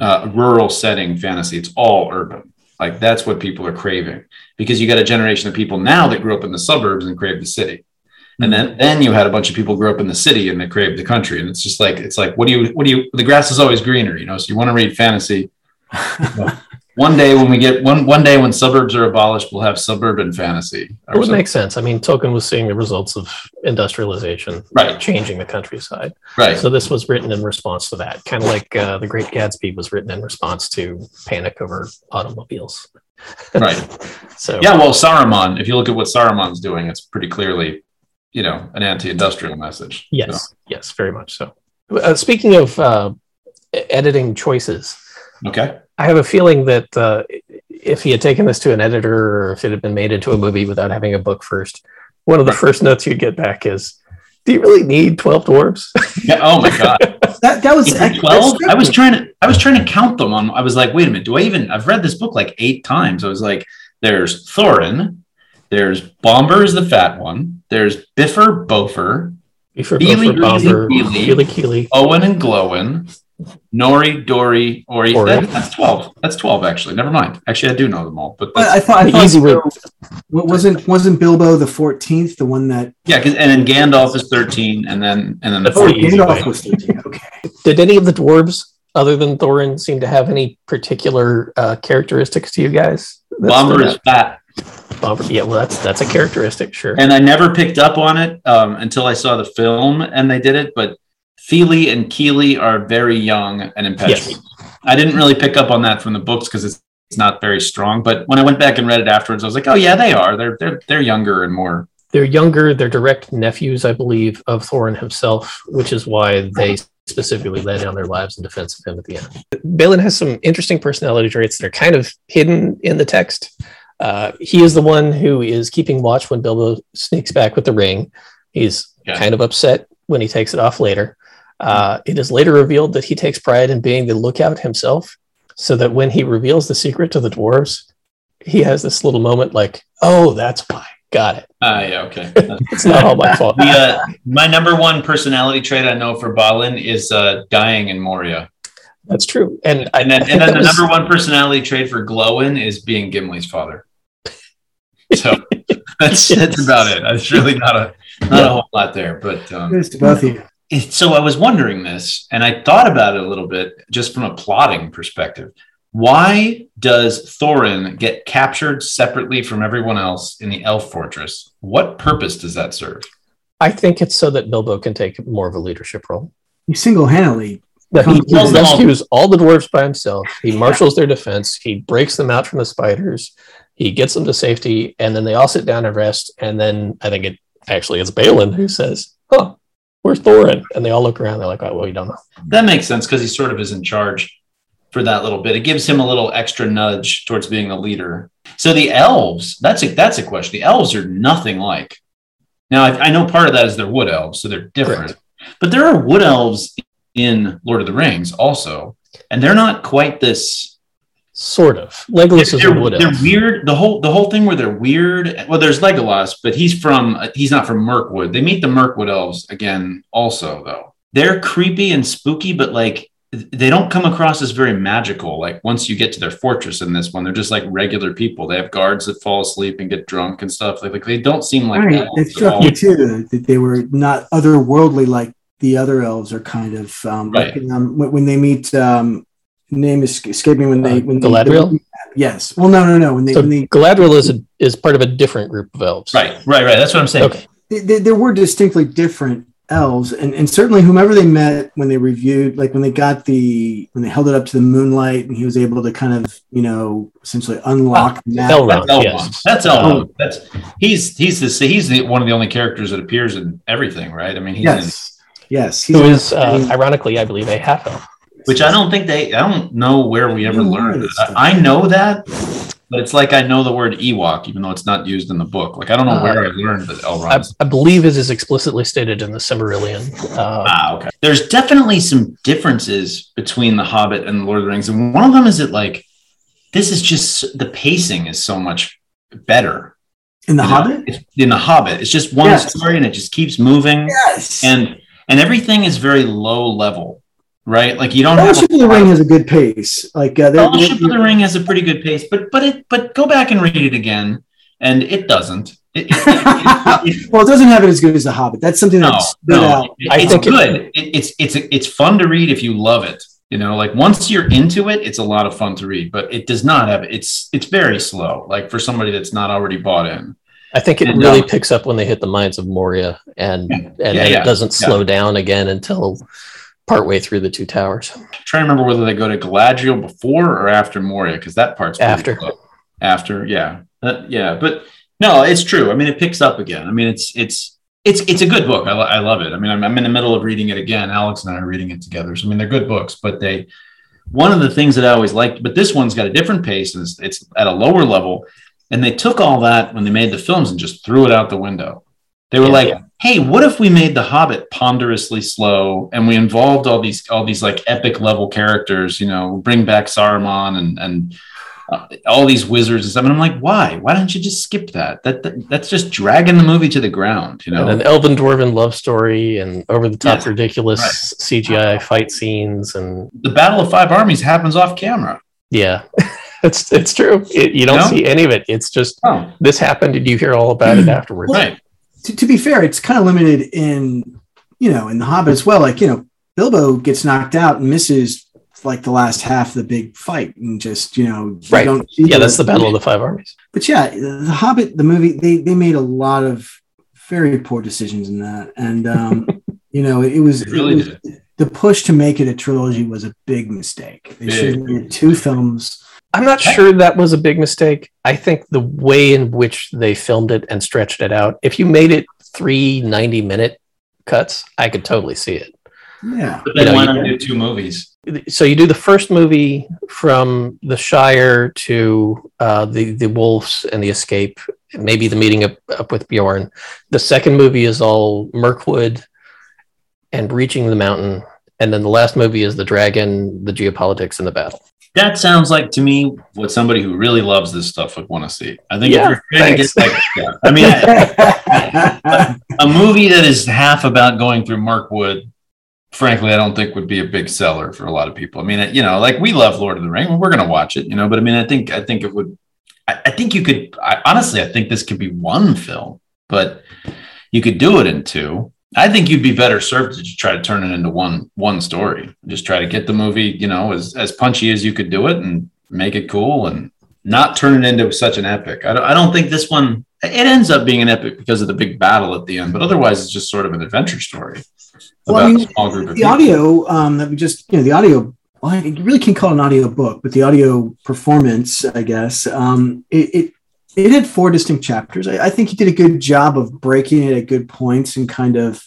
uh, rural setting fantasy. It's all urban. Like that's what people are craving, because you got a generation of people now that grew up in the suburbs and crave the city. And then, then you had a bunch of people grew up in the city and they crave the country. And it's just like, it's like, what do you, what do you, the grass is always greener, you know? So you want to read fantasy. One day when we get one, one day when suburbs are abolished, we'll have suburban fantasy. It would something. Make sense. I mean, Tolkien was seeing the results of industrialization, right, changing the countryside. Right. So this was written in response to that, kind of like uh, The Great Gatsby was written in response to panic over automobiles. Right. So yeah, well, Saruman, if you look at what Saruman's doing, it's pretty clearly, you know, an anti-industrial message. Yes, so. Yes, very much so. Uh, speaking of uh, editing choices, okay, I have a feeling that uh, if he had taken this to an editor, or if it had been made into a movie without having a book first, one of the first notes you'd get back is, "Do you really need twelve dwarves?" Yeah, oh my god, that that was twelve. I was trying to, I was trying to count them on. I was like, wait a minute, do I even? I've read this book like eight times. I was like, there's Thorin, there's Bomber is the fat one. There's Biffer, Bofer, Biffer, Beely, Bofer, Bomber, Beely, Keely, Owen and Glowin, Nori, Dory, Ori. That, that's twelve. That's twelve, actually. Never mind. Actually, I do know them all. But that's I thought, I thought easy so, wasn't wasn't Bilbo the fourteenth, the one that? Yeah, and then Gandalf is thirteen, and then and then the fourteenth. Gandalf was thirteen. Okay. Did any of the dwarves, other than Thorin, seem to have any particular uh, characteristics to you guys? Bomber is fat. Yeah, well, that's that's a characteristic, sure. And I never picked up on it um, until I saw the film and they did it. But Feely and Keely are very young and impetuous. Yes. I didn't really pick up on that from the books because it's, it's not very strong. But when I went back and read it afterwards, I was like, oh yeah, they are. They're they're they're younger and more. They're younger. They're direct nephews, I believe, of Thorin himself, which is why they specifically lay down their lives in defense of him at the end. Balin has some interesting personality traits that are kind of hidden in the text. Uh, he is the one who is keeping watch when Bilbo sneaks back with the ring. He's yeah. kind of upset when he takes it off later. Uh, it is later revealed that he takes pride in being the lookout himself, so that when he reveals the secret to the dwarves, he has this little moment like, oh, that's why. Got it. Ah, uh, yeah, okay. It's not all my fault. The, uh, my number one personality trait I know for Balin is uh, dying in Moria. That's true. And, I, and then, I and then the was... number one personality trait for Glowin is being Gimli's father. So that's, yes. that's about it. It's really not a not yeah. a whole lot there, but um, it, so I was wondering this, and I thought about it a little bit, just from a plotting perspective. Why does Thorin get captured separately from everyone else in the Elf Fortress? What purpose does that serve? I think it's so that Bilbo can take more of a leadership role. He single-handedly. That he rescues all the dwarves by himself. He marshals yeah. their defense. He breaks them out from the spiders. He gets them to safety, and then they all sit down and rest. And then I think it actually it's Balin who says, "Huh, where's Thorin?" And they all look around. They're like, "Oh, well, you don't know." That makes sense because he sort of is in charge for that little bit. It gives him a little extra nudge towards being the leader. So the elves—that's a—that's a question. The elves are nothing like. Now I, I know part of that is they're wood elves, so they're different. Correct. But there are wood elves in Lord of the Rings also, and they're not quite this sort of Legolas is a wood elf. They're weird. The whole the whole thing where they're weird. Well, there's Legolas, but he's from he's not from Mirkwood. They meet the Mirkwood elves again also though. They're creepy and spooky, but like they don't come across as very magical. Like once you get to their fortress in this one, they're just like regular people. They have guards that fall asleep and get drunk and stuff. Like, like they don't seem like right. It struck me too that they were not otherworldly like. The other elves are kind of um, right. like, um when they meet um name is escaping when they when uh, Galadriel they, yes well no no no when they, so when they Galadriel is a, is part of a different group of elves right right right that's what I'm saying okay. they, they, they were distinctly different elves, and, and certainly whomever they met when they reviewed, like when they got the, when they held it up to the moonlight and he was able to kind of, you know, essentially unlock that. Uh, that's Elrond. Yes. That's Elrond. Um, that's, he's he's the, he's the, one of the only characters that appears in everything, right? I mean, he's yes. In, yes. He's who is, uh, ironically, I believe, a half-elf. Which I don't think they, I don't know where we ever learned that. I know that, but it's like I know the word Ewok, even though it's not used in the book. Like, I don't know where uh, I learned that Elrond. I, I believe it is explicitly stated in the Silmarillion. Uh, ah, okay. There's definitely some differences between The Hobbit and The Lord of the Rings. And one of them is that, like, this is just, the pacing is so much better. In The you Hobbit? Know? In The Hobbit. It's just one yes. story, and it just keeps moving. Yes. And, and everything is very low level. Right, like you don't. Fellowship of the Ring has a good pace. Like uh, Fellowship of the Ring has a pretty good pace, but but it but go back and read it again, and it doesn't. It, it, it, it, well, it doesn't have it as good as The Hobbit. That's something no, that's no, out. It, it's good. It, it's it's it's fun to read if you love it. You know, like once you're into it, it's a lot of fun to read. But it does not have. It's it's very slow. Like for somebody that's not already bought in. I think it and really no. picks up when they hit the Mines of Moria, and yeah. and yeah, yeah, it doesn't yeah. slow down again until partway through the Two Towers. I'm trying to remember whether they go to Galadriel before or after Moria, because that part's after. Low. After, yeah, uh, yeah, but no, it's true. I mean, it picks up again. I mean, it's it's it's it's a good book. I, I love it. I mean, I'm, I'm in the middle of reading it again. Alex and I are reading it together. So I mean, they're good books, but they one of the things that I always liked, but this one's got a different pace. And it's, it's at a lower level, and they took all that when they made the films and just threw it out the window. They were yeah, like, yeah. hey, what if we made The Hobbit ponderously slow and we involved all these all these like epic level characters, you know, bring back Saruman and and uh, all these wizards and stuff. And I'm like, why? Why don't you just skip that? That, that that's just dragging the movie to the ground, you know. And an elven dwarven love story and over the top yes. ridiculous right. C G I fight scenes, and the Battle of Five Armies happens off camera. Yeah. it's it's true. It, you don't you know? see any of it. It's just oh. this happened and you hear all about it afterwards. Right. To, to be fair, it's kind of limited in, you know, in The Hobbit as well. Like, you know, Bilbo gets knocked out and misses like the last half of the big fight, and just, you know, right. You don't see yeah, that's the Battle of the Five Armies. But yeah, The Hobbit, the movie, they they made a lot of very poor decisions in that, and um, you know, it was, it really it was the push to make it a trilogy was a big mistake. They should have made two films. I'm not sure that was a big mistake. I think the way in which they filmed it and stretched it out, if you made it three ninety-minute cuts, I could totally see it. Yeah. But then why not do two movies? So you do the first movie from the Shire to uh, the, the wolves and the escape, maybe the meeting up, up with Bjorn. The second movie is all Mirkwood and reaching the mountain. And then the last movie is the dragon, the geopolitics, and the battle. That sounds like, to me, what somebody who really loves this stuff would want to see. I think yeah, if you're going to get like, yeah. I mean, I, a movie that is half about going through Mirkwood, frankly, I don't think would be a big seller for a lot of people. I mean, you know, like we love Lord of the Rings, we're going to watch it, you know. But I mean, I think, I think it would. I, I think you could. I, honestly, I think this could be one film, but you could do it in two. I think you'd be better served to just try to turn it into one one story. Just try to get the movie, you know, as, as punchy as you could do it and make it cool and not turn it into such an epic. I don't, I don't think this one, it ends up being an epic because of the big battle at the end, but otherwise it's just sort of an adventure story. Well, about I mean, a small group of the people. audio um, that we just, you know, the audio, well, you really can't call it an audio book, but the audio performance, I guess, um, it, it It had four distinct chapters. I, I think he did a good job of breaking it at good points and kind of,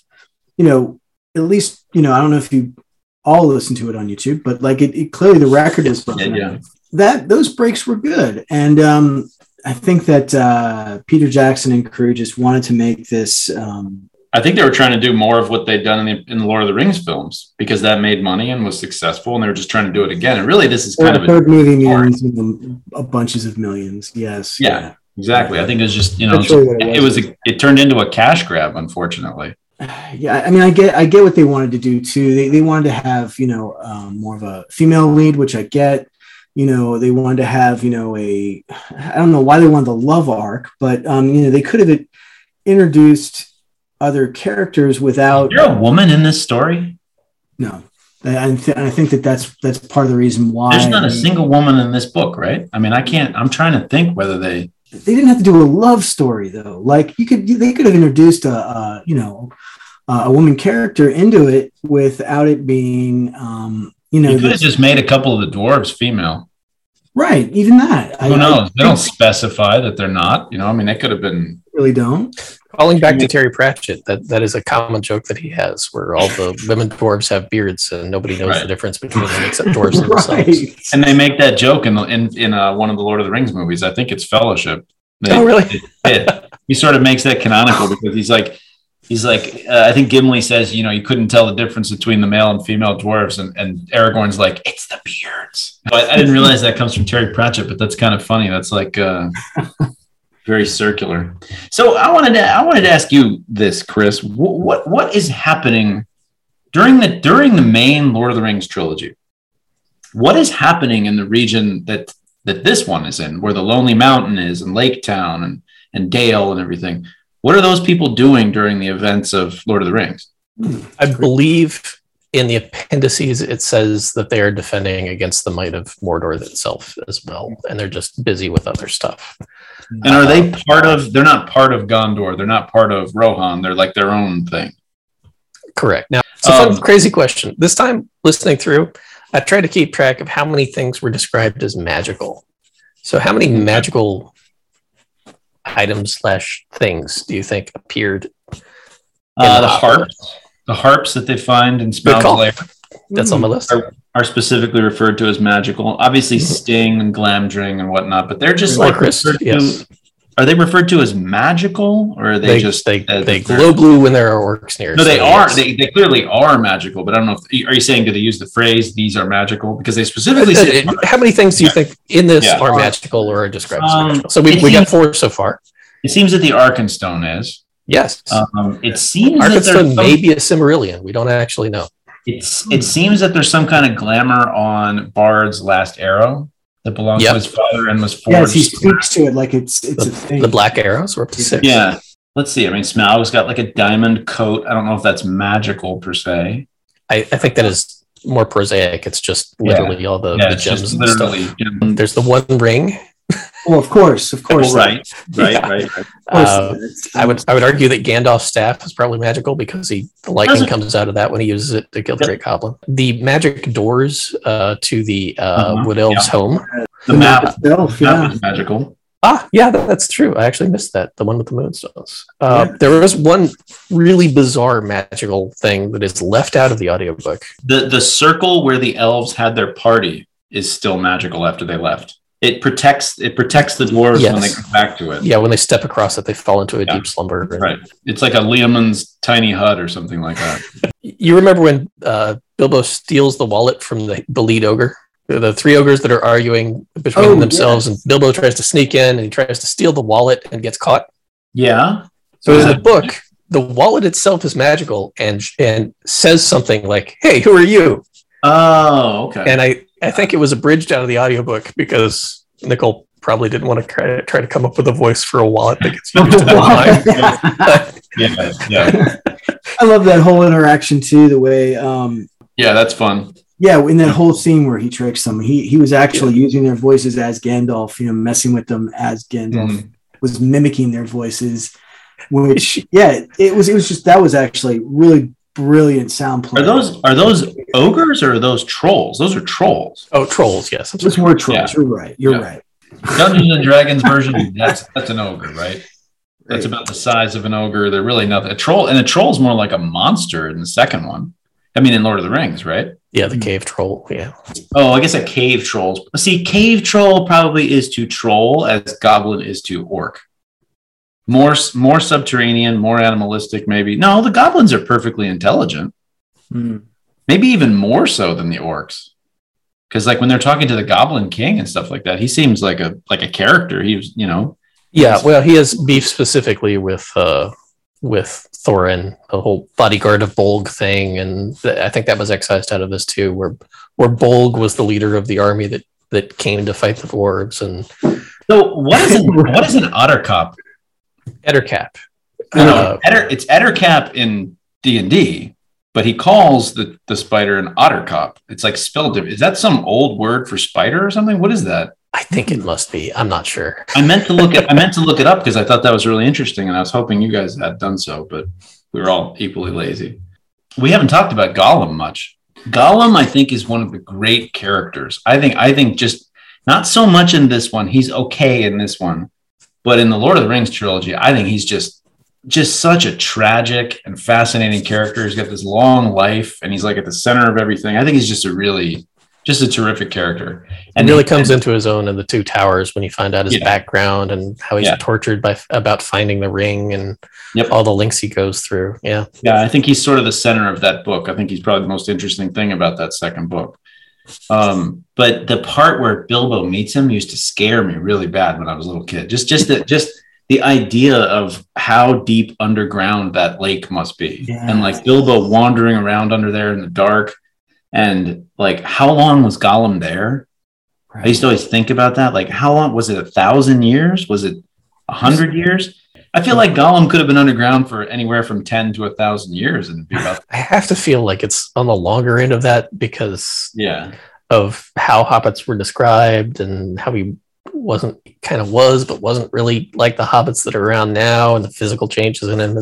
you know, at least, you know, I don't know if you all listen to it on YouTube, but like it, it clearly the record is yeah, yeah. that those breaks were good. And um, I think that uh, Peter Jackson and crew just wanted to make this. Um, I think they were trying to do more of what they'd done in the, in the Lord of the Rings films because that made money and was successful, and they were just trying to do it again. And really, this is kind of a third movie means a bunches of millions. Yes. Yeah. yeah. Exactly. I think it was just, you know, it was a, it turned into a cash grab, unfortunately. Yeah, I mean, I get I get what they wanted to do too. They they wanted to have, you know, um, more of a female lead, which I get. You know, they wanted to have, you know, a I don't know why they wanted the love arc, but um, you know, they could have introduced other characters without. You're a woman in this story? No. I, th- I think that that's that's part of the reason why. There's not a single woman in this book, right? I mean, I can't I'm trying to think whether they They didn't have to do a love story though. Like you could, they could have introduced a, uh, you know, uh, a woman character into it without it being, um, you know, you could have just made a couple of the dwarves female. Right. Even that. Who I, knows? I, they don't specify that they're not, you know, I mean, they could have been. Really don't. Calling back to Terry Pratchett, that, that is a common joke that he has where all the women dwarves have beards and nobody knows right. the difference between them except dwarves right. themselves. And they make that joke in the, in, in uh, one of the Lord of the Rings movies. I think it's Fellowship. They, oh, really? It, it, he sort of makes that canonical because he's like, he's like, uh, I think Gimli says, you know, you couldn't tell the difference between the male and female dwarves, and, and Aragorn's like, it's the beards. But I didn't realize that comes from Terry Pratchett, but that's kind of funny. That's like uh, very circular. So I wanted to, I wanted to ask you this, Chris. What, what what is happening during the during the main Lord of the Rings trilogy? What is happening in the region that that this one is in, where the Lonely Mountain is, and Lake Town, and and Dale, and everything? What are those people doing during the events of Lord of the Rings? I believe in the appendices, it says that they are defending against the might of Mordor itself as well. And they're just busy with other stuff. And are they part of, they're not part of Gondor. They're not part of Rohan. They're like their own thing. Correct. Now, it's a fun, um, crazy question. This time listening through, I tried to keep track of how many things were described as magical. So how many magical items slash things do you think appeared? Uh, the harps, the harps that they find in Smaug's lair. That's mm. on my list. Are, are specifically referred to as magical. Obviously, mm-hmm. Sting and Glamdring and whatnot, but they're just like, like referred to, yes. Are they referred to as magical, or are they, they just they uh, they glow blue when there are orcs near? No, they so are. Yes. They they clearly are magical, but I don't know. If, are you saying do they use the phrase "these are magical" because they specifically uh, say? Uh, how many things do you yeah. think in this yeah. are magical or are described um, as magical? So we we seems, got four so far. It seems that the Arkenstone is yes. Um, it seems Arkenstone may be a Cimmerillion. We don't actually know. It's it seems that there's some kind of glamour on Bard's last arrow. That belongs yep. to his father and was forged. Yes, he speaks to it like it's it's the, a thing. The black arrows were up to six. Yeah, let's see. I mean, Smaug's got like a diamond coat. I don't know if that's magical per se. I, I think that is more prosaic. It's just literally yeah. all the, yeah, the gems and stuff. Gems. There's the one ring. Well, of course, of course. Oh, right, right, yeah. right, right. Uh, I would I would argue that Gandalf's staff is probably magical because he the lightning comes out of that when he uses it to kill the Great Goblin. The magic doors uh, to the uh, uh-huh. Wood Elves' yeah. home. The map uh, itself, yeah. Map is magical. Ah, yeah, that, that's true. I actually missed that, the one with the moonstones. Uh, yeah. There was one really bizarre magical thing that is left out of the audiobook. The, the circle where the elves had their party is still magical after they left. It protects it protects the dwarves yes. when they come back to it. Yeah, when they step across it, they fall into a yeah. deep slumber. And... Right. It's like a Leoman's tiny hut or something like that. You remember when uh, Bilbo steals the wallet from the, the lead ogre? The three ogres that are arguing between oh, themselves, yes. and Bilbo tries to sneak in, and he tries to steal the wallet and gets caught. Yeah. So yeah. in the book, the wallet itself is magical and and says something like, hey, who are you? Oh, okay. And I... I think it was abridged out of the audiobook because Nicol probably didn't want to try, try to come up with a voice for a wallet that gets used yeah, yeah. I love that whole interaction too, the way... Um, yeah, that's fun. Yeah, in that whole scene where he tricks them, he he was actually yeah. using their voices as Gandalf, you know, messing with them as Gandalf, mm. was mimicking their voices, which, yeah, it was, it was just, that was actually really... brilliant sound play. Are those are those ogres or are those trolls? Those are trolls. Oh, trolls! Yes, those were trolls. Yeah. You're right. You're yeah. right. Dungeons and Dragons version. That's that's an ogre, right? That's about the size of an ogre. They're really nothing. A troll, and a troll's more like a monster in the second one. I mean, in Lord of the Rings, right? Yeah, the cave troll. Yeah. Oh, I guess a cave troll. See, cave troll probably is to troll as goblin is to orc. More, more subterranean, more animalistic, maybe. No, the goblins are perfectly intelligent. Mm. Maybe even more so than the orcs, because like when they're talking to the Goblin King and stuff like that, he seems like a like a character. He was, you know. Yeah, well, he has beef specifically with uh, with Thorin, the whole bodyguard of Bolg thing, and th- I think that was excised out of this too, where where Bolg was the leader of the army that that came to fight the dwarves. And so, what is an, what is an Attercop? Attercop. No, no, uh, it's Attercop in D and D, but he calls the, the spider an Attercop. It's like spelled different. Is that some old word for spider or something? What is that? I think it must be. I'm not sure. I meant to look it. I meant to look it up because I thought that was really interesting, and I was hoping you guys had done so. But we were all equally lazy. We haven't talked about Gollum much. Gollum, I think, is one of the great characters. I think, I think just not so much in this one. He's okay in this one, but in the Lord of the Rings trilogy, I think he's just, just such a tragic and fascinating character. He's got this long life and he's like at the center of everything. I think he's just a really, just a terrific character. And he really he, comes and, into his own in the Two Towers when you find out his yeah. background and how he's yeah. tortured by about finding the ring and yep. all the links he goes through. Yeah. Yeah. I think he's sort of the center of that book. I think he's probably the most interesting thing about that second book. Um, but the part where Bilbo meets him used to scare me really bad when I was a little kid. Just, just, the, just the idea of how deep underground that lake must be. Yeah. And like Bilbo wandering around under there in the dark. And like, how long was Gollum there? Right. I used to always think about that. Like, how long was it? A thousand years? Was it a hundred years? I feel like Gollum could have been underground for anywhere from ten to a thousand years. And about- I have to feel like it's on the longer end of that because yeah. of how hobbits were described and how he wasn't kind of was, but wasn't really like the hobbits that are around now and the physical changes in him.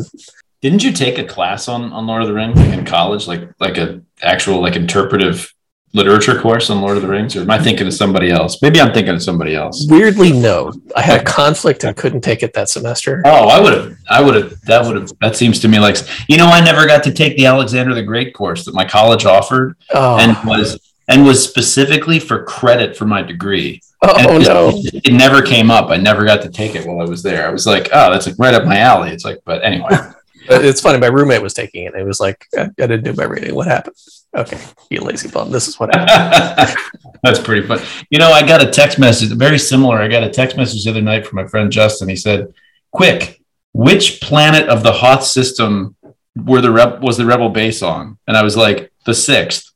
Didn't you take a class on, on Lord of the Rings like in college? Like, like a actual like interpretive literature course on Lord of the Rings? Or am I thinking of somebody else? Maybe I'm thinking of somebody else. Weirdly, no. I had a conflict and couldn't take it that semester. Oh, I would have. I would have. That would have. That seems to me like, you know, I never got to take the Alexander the Great course that my college offered oh. and was and was specifically for credit for my degree. Oh, it just, no. It never came up. I never got to take it while I was there. I was like, oh, that's like right up my alley. It's like, but anyway. It's funny. My roommate was taking it. It was like, I, I didn't do my reading. What happened? Okay, you lazy bum. This is what happened. That's pretty funny. You know, I got a text message, very similar. I got a text message the other night from my friend Justin. He said, "Quick, which planet of the Hoth system were the rep- was the Rebel base on?" And I was like, "The sixth."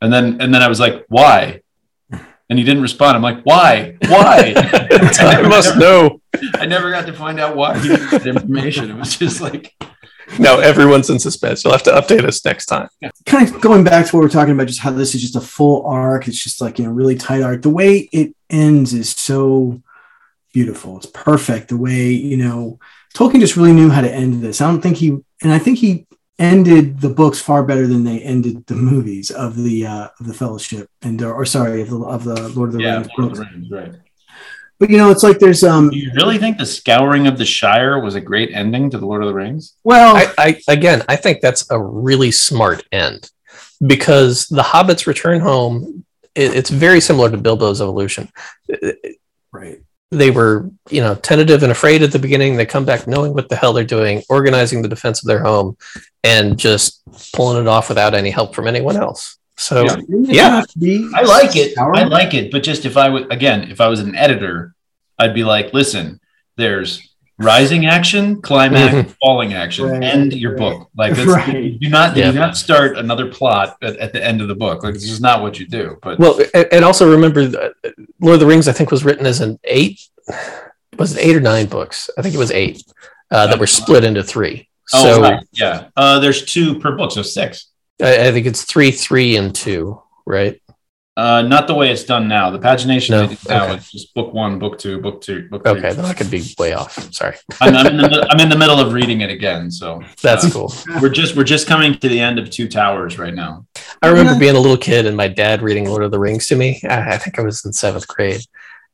And then and then I was like, "Why?" And he didn't respond. I'm like, "Why? Why?" I, I must never, know. I never got to find out why he didn't get information. It was just like. No, everyone's in suspense. You'll have to update us next time. Yeah. Kind of going back to what we're talking about, just how this is just a full arc. It's just like, you know, really tight arc. The way it ends is so beautiful. It's perfect. The way, you know, Tolkien just really knew how to end this. I don't think he, and I think he ended the books far better than they ended the movies of the uh, of the Fellowship and or, or sorry of the of the Lord of the yeah, Rings. Lord of the Rings, right. But, you know, it's like there's... um. Do you really think the scouring of the Shire was a great ending to The Lord of the Rings? Well, I, I again, I think that's a really smart end because the Hobbits return home. It, it's very similar to Bilbo's evolution. Right. They were, you know, tentative and afraid at the beginning. They come back knowing what the hell they're doing, organizing the defense of their home, and just pulling it off without any help from anyone else. So yeah, yeah. I like it. I like it. But just if I would, again, if I was an editor, I'd be like, listen, there's rising action, climax, mm-hmm. falling action, right. end your right. book. Like, that's, right. do not yeah. do not start another plot at, at the end of the book. Like, this is not what you do. But well, and also remember, Lord of the Rings, I think, was written as an eight. Was it eight or nine books? I think it was eight uh, that were split into three. Oh, so, right. yeah, uh, there's two per book, so six. I think it's three, three, and two, right? Uh, not the way it's done now. The pagination no? okay. now is just book one, book two, book two, book three. Okay, then I could be way off. Sorry, I'm, I'm, in the, I'm in the middle of reading it again, so that's uh, cool. We're just we're just coming to the end of Two Towers right now. I remember being a little kid and my dad reading Lord of the Rings to me. I, I think I was in seventh grade,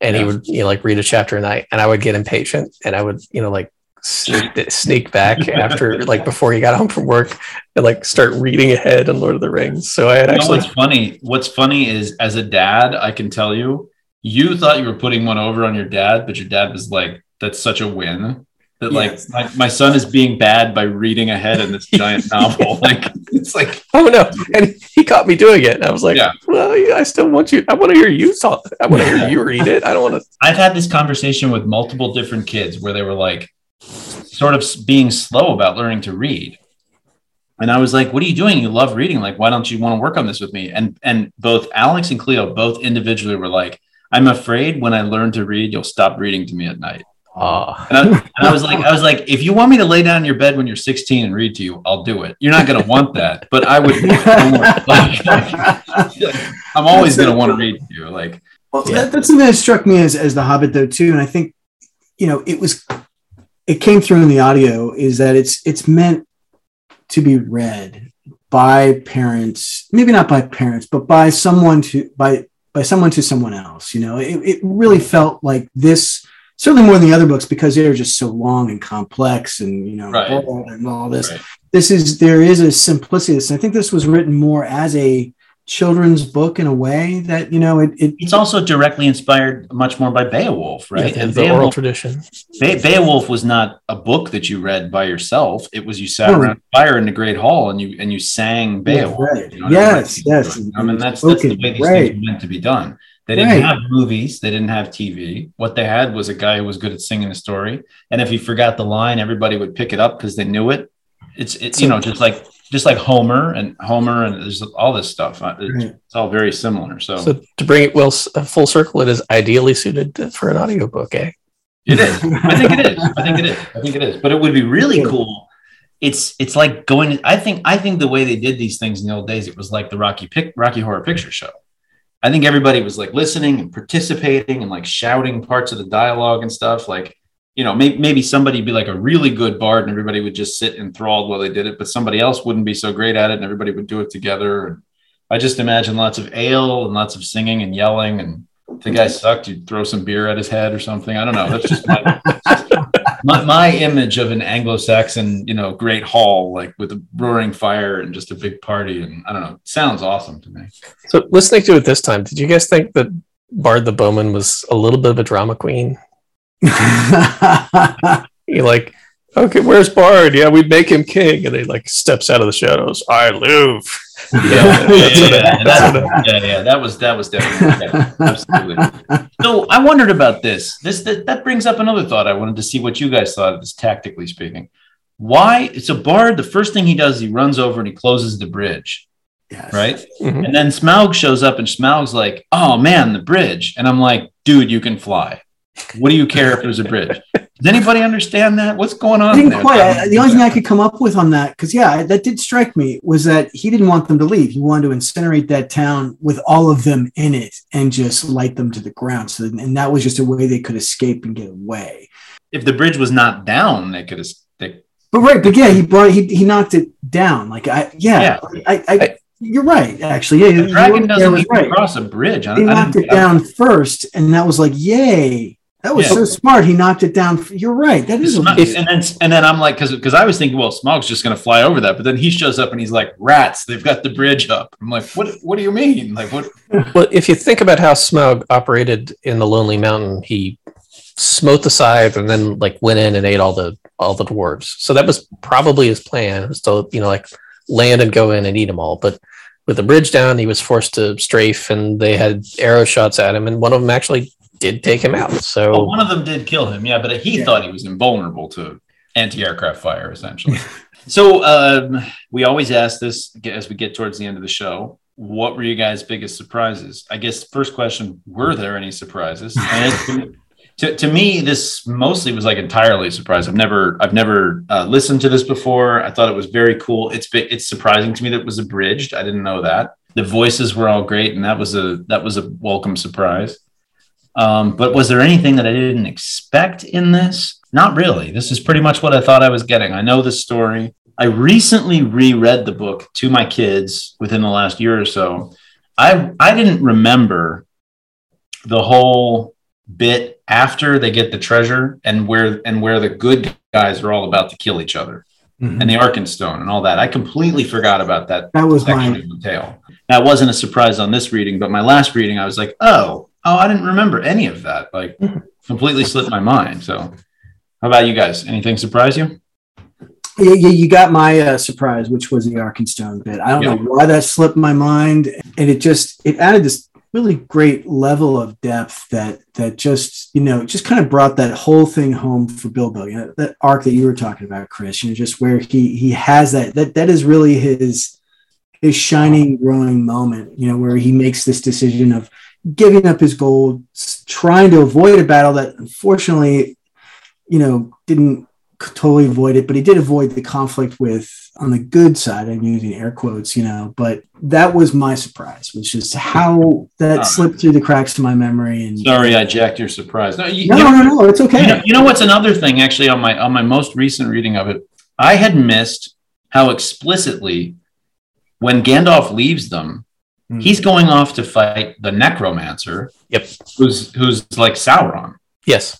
and yeah. he would you know, like read a chapter a night, and I would get impatient, and I would you know like. sneak back after like before he got home from work and like start reading ahead on Lord of the Rings. So I had you actually know what's funny what's funny is as a dad I can tell you you thought you were putting one over on your dad, but your dad was like, that's such a win that yes. like my, my son is being bad by reading ahead in this giant novel. Like it's like oh no, and he caught me doing it and I was like yeah. well yeah, I still want you I want to hear you talk I want to yeah. hear you read it. I don't want to I've had this conversation with multiple different kids where they were like sort of being slow about learning to read. And I was like, what are you doing? You love reading. Like, why don't you want to work on this with me? And and both Alex and Cleo, both individually were like, I'm afraid when I learn to read, you'll stop reading to me at night. Oh. And, I, and I was like, I was like, if you want me to lay down in your bed when you're sixteen and read to you, I'll do it. You're not going to want that, but I would. I'm always going to want to read to you. Like, well, yeah. that, that's something that struck me as, as The Hobbit though, too. And I think, you know, it was, it came through in the audio is that it's it's meant to be read by parents, maybe not by parents, but by someone to, by, by someone to someone else. You know, it, it really felt like this, certainly more than the other books, because they're just so long and complex and, you know, right. and all this, right. this is, there is a simplicity. And I think this was written more as a children's book in a way that, you know, it, it it's also directly inspired much more by Beowulf, right? Yeah, and the Beowulf, oral tradition. Be- Beowulf was not a book that you read by yourself. It was you sat oh. around the fire in the Great Hall and you and you sang Beowulf. Yeah, right. you know, yes, yes. I mean, that's, that's the way these right. things were meant to be done. They didn't right. have movies. They didn't have T V. What they had was a guy who was good at singing a story. And if he forgot the line, everybody would pick it up because they knew it. It's, it's you know, just like just like Homer and Homer and there's all this stuff. It's, it's all very similar. So. so to bring it well full circle, it is ideally suited for an audiobook, eh? It is. I think it is. I think it is. I think it is. But it would be really cool. It's it's like going. I think I think the way they did these things in the old days, it was like the Rocky Pic, Rocky Horror Picture Show. I think everybody was like listening and participating and like shouting parts of the dialogue and stuff. Like, you know, maybe, maybe somebody be like a really good bard and everybody would just sit enthralled while they did it, but somebody else wouldn't be so great at it and everybody would do it together. And I just imagine lots of ale and lots of singing and yelling. And if the guy sucked, you'd throw some beer at his head or something. I don't know. That's just my, my, my image of an Anglo-Saxon, you know, great hall, like with a roaring fire and just a big party. And I don't know. It sounds awesome to me. So listening to it this time, did you guys think that Bard the Bowman was a little bit of a drama queen? You're like, okay, where's Bard? Yeah, we make him king, and he like steps out of the shadows. I live. Yeah, yeah, that was that was definitely yeah, absolutely. So I wondered about this. This that, that brings up another thought. I wanted to see what you guys thought of this, tactically speaking. Why? So Bard, the first thing he does, he runs over and he closes the bridge. Yes. Right? Mm-hmm. And then Smaug shows up, and Smaug's like, "Oh man, the bridge!" And I'm like, "Dude, you can fly. What do you care if there's a bridge?" Does anybody understand that? What's going on? I didn't there? Quite. I, the only thing I could come up with on that, because yeah, that did strike me, was that he didn't want them to leave. He wanted to incinerate that town with all of them in it and just light them to the ground. So, and that was just a way they could escape and get away. If the bridge was not down, they could escape. But right, but yeah, he brought he he knocked it down. Like I yeah, yeah. I. I, I You're right, actually. Yeah, the dragon doesn't even right. cross a bridge. I, he knocked I it down I, first, and that was like, yay. That was yeah. so smart. He knocked it down. You're right. That is Smaug, and then and then I'm like, because because I was thinking, well, Smaug's just going to fly over that, but then he shows up and he's like, rats, they've got the bridge up. I'm like, what? What do you mean? Like, what? Well, if you think about how Smaug operated in the Lonely Mountain, he smote the scythe and then like went in and ate all the all the dwarves. So that was probably his plan. Was to, you know, like land and go in and eat them all. But with the bridge down, he was forced to strafe, and they had arrow shots at him, and one of them actually did take him out. So well, one of them did kill him, yeah, but he yeah. thought he was invulnerable to anti-aircraft fire, essentially. So um, we always ask this as we get towards the end of the show, what were you guys' biggest surprises? I guess the first question, were there any surprises? And to, to me, this mostly was like entirely surprised. I've never I've never uh, listened to this before. I thought it was very cool. It's it's surprising to me that it was abridged. I didn't know that. The voices were all great, and that was a that was a welcome surprise. Um, but was there anything that I didn't expect in this? Not really. This is pretty much what I thought I was getting. I know the story. I recently reread the book to my kids within the last year or so. I I didn't remember the whole bit after they get the treasure and where and where the good guys are all about to kill each other. Mm-hmm. And the Arkenstone and all that. I completely forgot about that. That was section of the tale. That wasn't a surprise on this reading, but my last reading, I was like, oh, oh, I didn't remember any of that. Like, completely slipped my mind. So how about you guys? Anything surprise you? Yeah, yeah you got my uh, surprise, which was the Arkenstone bit. I don't yeah. know why that slipped my mind. And it just, it added this really great level of depth that that just, you know, just kind of brought that whole thing home for Bilbo, you know, that arc that you were talking about, Chris, you know, just where he he has that, that that is really his his shining, growing moment, you know, where he makes this decision of giving up his gold, trying to avoid a battle that unfortunately, you know, didn't totally avoid it, but he did avoid the conflict with, on the good side, I'm using air quotes, you know, but that was my surprise, which is how that uh, slipped through the cracks to my memory. And sorry, I jacked your surprise. No, you, no, you know, no, no, it's okay. You know, you know what's another thing, actually, on my on my most recent reading of it, I had missed how explicitly when Gandalf leaves them, mm-hmm. he's going off to fight the necromancer. Yep. Who's, who's like Sauron. Yes.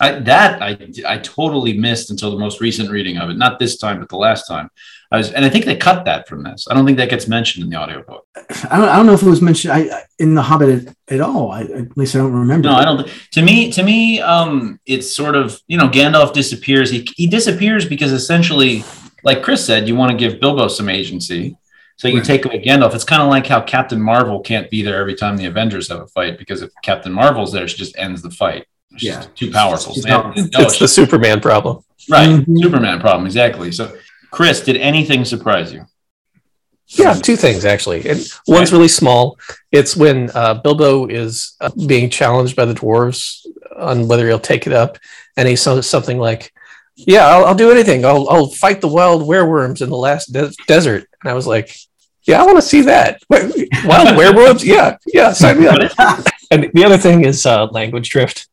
I, that I, I totally missed until the most recent reading of it. Not this time, but the last time. I was, and I think they cut that from this. I don't think that gets mentioned in the audiobook. I don't, I don't know if it was mentioned I, I, in The Hobbit at, at all. I, at least I don't remember. No, I don't. To me, to me, um, it's sort of, you know, Gandalf disappears. He he disappears because essentially, like Chris said, you want to give Bilbo some agency. So you right. take away Gandalf. It's kind of like how Captain Marvel can't be there every time the Avengers have a fight, because if Captain Marvel's there, she just ends the fight. She's yeah, too powerful. She's no, it's the Superman problem, right? Mm-hmm. Superman problem, exactly. So, Chris, did anything surprise you? Yeah, two things actually. And one's really small. It's when uh, Bilbo is uh, being challenged by the dwarves on whether he'll take it up, and he says something like, "Yeah, I'll, I'll do anything. I'll, I'll fight the wild wereworms in the last de- desert." And I was like, "Yeah, I want to see that. Wait, wild wereworms? Yeah, yeah, sign me up." And the other thing is uh, language drift.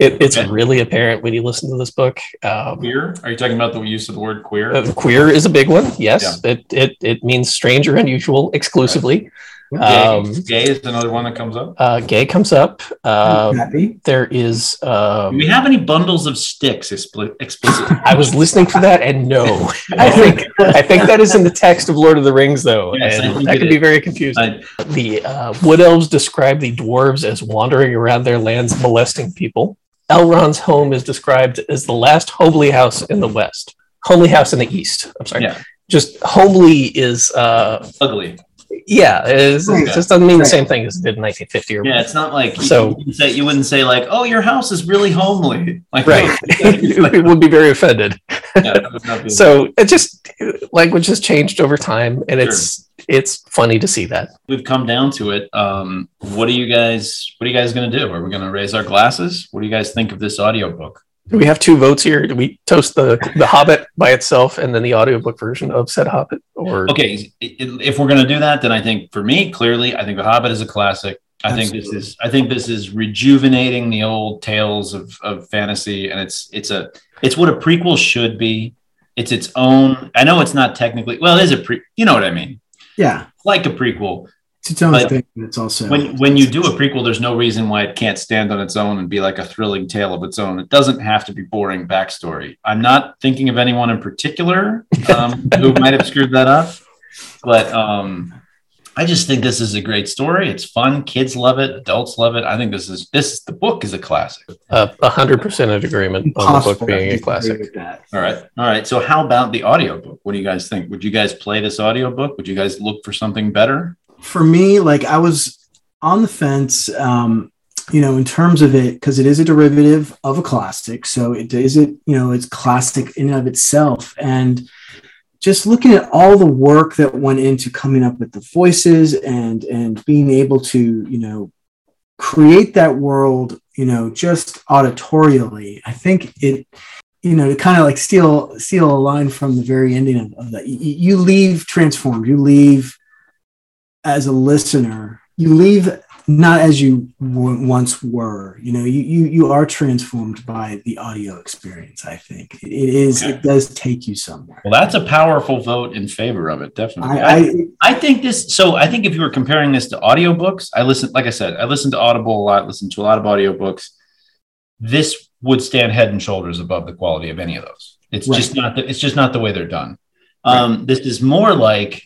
It, it's okay. really apparent when you listen to this book. Um, queer? Are you talking about the use of the word queer? Uh, queer is a big one, yes. Yeah. It, it it means strange or unusual exclusively. Right. Um, gay, gay is another one that comes up. Uh, gay comes up. Um, happy. There is... Um, do we have any bundles of sticks explicitly? I was listening for that, and no. I think I think that is in the text of Lord of the Rings, though. Yes, and that could be very confusing. I, the uh, Wood Elves describe the dwarves as wandering around their lands molesting people. Elrond's home is described as the last homely house in the West. Homely house in the East. I'm sorry. Yeah. Just homely is... Uh, ugly. Yeah. It, is, it just doesn't mean the same thing as it did in nineteen fifty. Or yeah, it's not like... So, you wouldn't say, you wouldn't say like, oh, your house is really homely. Like, right. No, it like, would be very offended. Yeah, that would not be so it just... Language has changed over time, and sure. it's it's funny to see that. We've come down to it. Um, what are you guys what are you guys going to do? Are we going to raise our glasses? What do you guys think of this audiobook? Do we have two votes here? Do we toast the, the Hobbit by itself and then the audiobook version of said Hobbit? Or Okay, if we're going to do that, then I think for me, clearly, I think The Hobbit is a classic. I Absolutely. think this is I think this is rejuvenating the old tales of, of fantasy, and it's it's a it's what a prequel should be. It's its own. I know it's not technically. Well, it is a pre. You know what I mean? Yeah, like a prequel. It's its own thing. It's also when when you do a prequel, there's no reason why it can't stand on its own and be like a thrilling tale of its own. It doesn't have to be boring backstory. I'm not thinking of anyone in particular um, who might have screwed that up, but um, I just think this is a great story. It's fun. Kids love it. Adults love it. I think this is this. The book is a classic. A hundred percent of agreement on the book being a classic. All right. All right. So how about the audiobook? What do you guys think? Would you guys play this audiobook? Would you guys look for something better? For me, like I was on the fence, um, you know, in terms of it, because it is a derivative of a classic. So it is it, you know, it's classic in and of itself. And just looking at all the work that went into coming up with the voices and and being able to, you know, create that world, you know, just auditorially, I think it, you know, to kind of like steal steal a line from the very ending of, of that, you, you leave transformed, you leave as a listener, you leave not as you w- once were, you know, you, you you are transformed by the audio experience. I think it is, okay. It does take you somewhere. Well, that's a powerful vote in favor of it. Definitely. I, I, I think this, so I think if you were comparing this to audiobooks, I listen, like I said, I listen to Audible a lot, listen to a lot of audiobooks. This would stand head and shoulders above the quality of any of those. It's right. just not, the, it's just not the way they're done. Um, right. This is more like,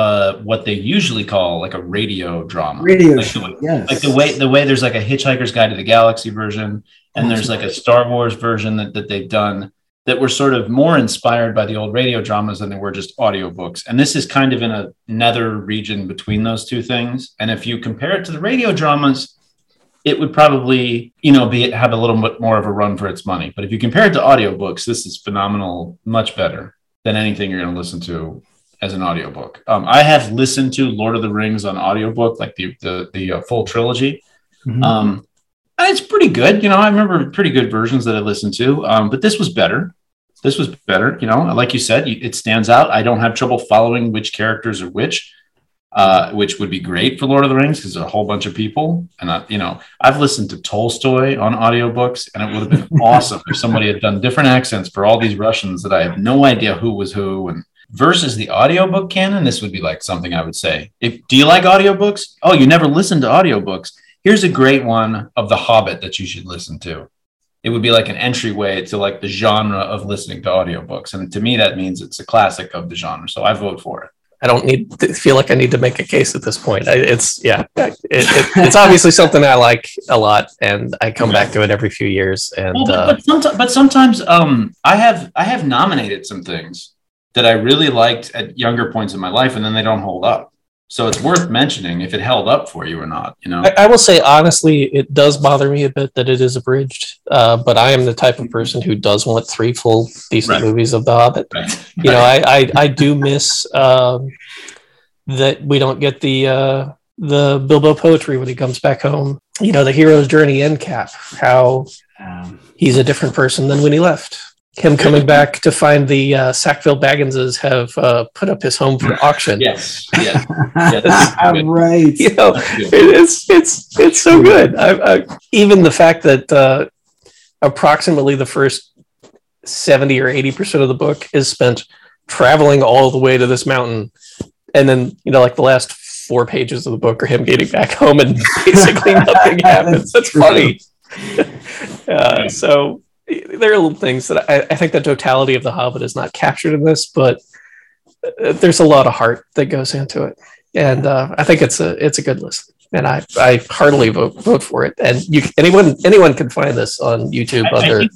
Uh, what they usually call like a radio drama, radio like, show, yes. like the way the way there's like a Hitchhiker's Guide to the Galaxy version, and there's like a Star Wars version that, that they've done that were sort of more inspired by the old radio dramas than they were just audiobooks. And this is kind of in a nether region between those two things. And if you compare it to the radio dramas, it would probably you know be have a little bit more of a run for its money. But if you compare it to audiobooks, this is phenomenal, much better than anything you're going to listen to as an audiobook. Um, I have listened to Lord of the Rings on audiobook, like the the, the uh, full trilogy. Mm-hmm. Um, and it's pretty good. You know, I remember pretty good versions that I listened to, um, but this was better. This was better. You know, like you said, it stands out. I don't have trouble following which characters are which, uh, which would be great for Lord of the Rings because there's a whole bunch of people. And, I, you know, I've listened to Tolstoy on audiobooks, and it would have been awesome if somebody had done different accents for all these Russians that I have no idea who was who and versus the audiobook canon, this would be like something I would say. If do you like audiobooks? Oh, you never listen to audiobooks. Here's a great one of The Hobbit that you should listen to. It would be like an entryway to like the genre of listening to audiobooks. And to me, that means it's a classic of the genre. So I vote for it. I don't need to feel like I need to make a case at this point. I, it's yeah, it, it, it's obviously something I like a lot, and I come back to it every few years. And well, but, uh, but, sometimes, but sometimes, um, I have I have nominated some things that I really liked at younger points in my life, and then they don't hold up. So it's worth mentioning if it held up for you or not. You know, I, I will say honestly, it does bother me a bit that it is abridged. Uh, but I am the type of person who does want three full decent right. movies of The Hobbit. Right. You know, I, I I do miss um, that we don't get the uh, the Bilbo poetry when he comes back home. You know, the hero's journey end cap. How he's a different person than when he left. Him coming back to find the uh, Sackville Bagginses have uh, put up his home for auction. Yes, yes, yes. Right. You know, it's it's it's so good. I, I, even the fact that uh, approximately the first seventy or eighty percent of the book is spent traveling all the way to this mountain, and then you know, like the last four pages of the book are him getting back home, and basically nothing happens. That's, That's funny. uh, so. There are little things that I, I think the totality of The Hobbit is not captured in this, but there's a lot of heart that goes into it. And uh, I think it's a, it's a good listen, and I, I heartily vote, vote for it. And you, anyone, anyone can find this on YouTube I, under I think,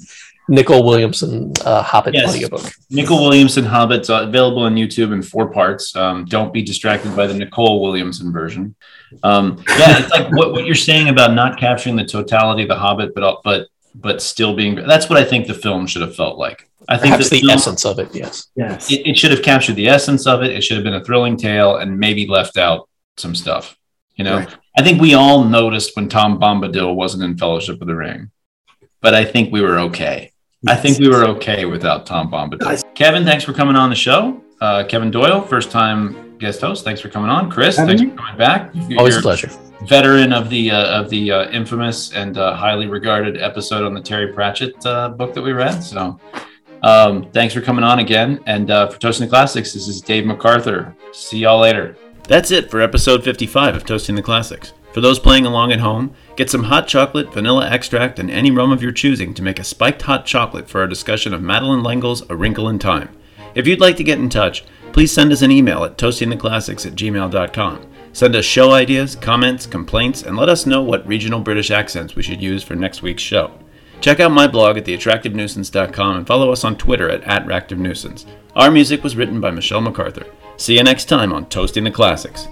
Nicol Williamson uh, Hobbit yes, audiobook. Nicol Williamson Hobbit's available on YouTube in four parts. Um, don't be distracted by the Nicol Williamson version. Um, yeah. It's like what, what you're saying about not capturing the totality of The Hobbit, but, but, but still being, that's what I think the film should have felt like. I think that's the film, essence of it. Yes. Yes. It, it should have captured the essence of it. It should have been a thrilling tale and maybe left out some stuff. You know, right. I think we all noticed when Tom Bombadil wasn't in Fellowship of the Ring, but I think we were okay. Yes. I think we were okay without Tom Bombadil. Nice. Kevin, thanks for coming on the show. Uh, Kevin Doyle, first time guest host. Thanks for coming on. Chris, Having thanks you? for coming back. You're, Always a pleasure. Veteran of the uh, of the uh, infamous and uh, highly regarded episode on the Terry Pratchett uh, book that we read. So um, thanks for coming on again. And uh, for Toasting the Classics, this is Dave MacArthur. See y'all later. That's it for episode fifty-five of Toasting the Classics. For those playing along at home, get some hot chocolate, vanilla extract, and any rum of your choosing to make a spiked hot chocolate for our discussion of Madeleine L'Engle's A Wrinkle in Time. If you'd like to get in touch, please send us an email at toasting the classics at gmail dot com. Send us show ideas, comments, complaints, and let us know what regional British accents we should use for next week's show. Check out my blog at the attractive nuisance dot com and follow us on Twitter at attractive nuisance. Our music was written by Michelle MacArthur. See you next time on Toasting the Classics.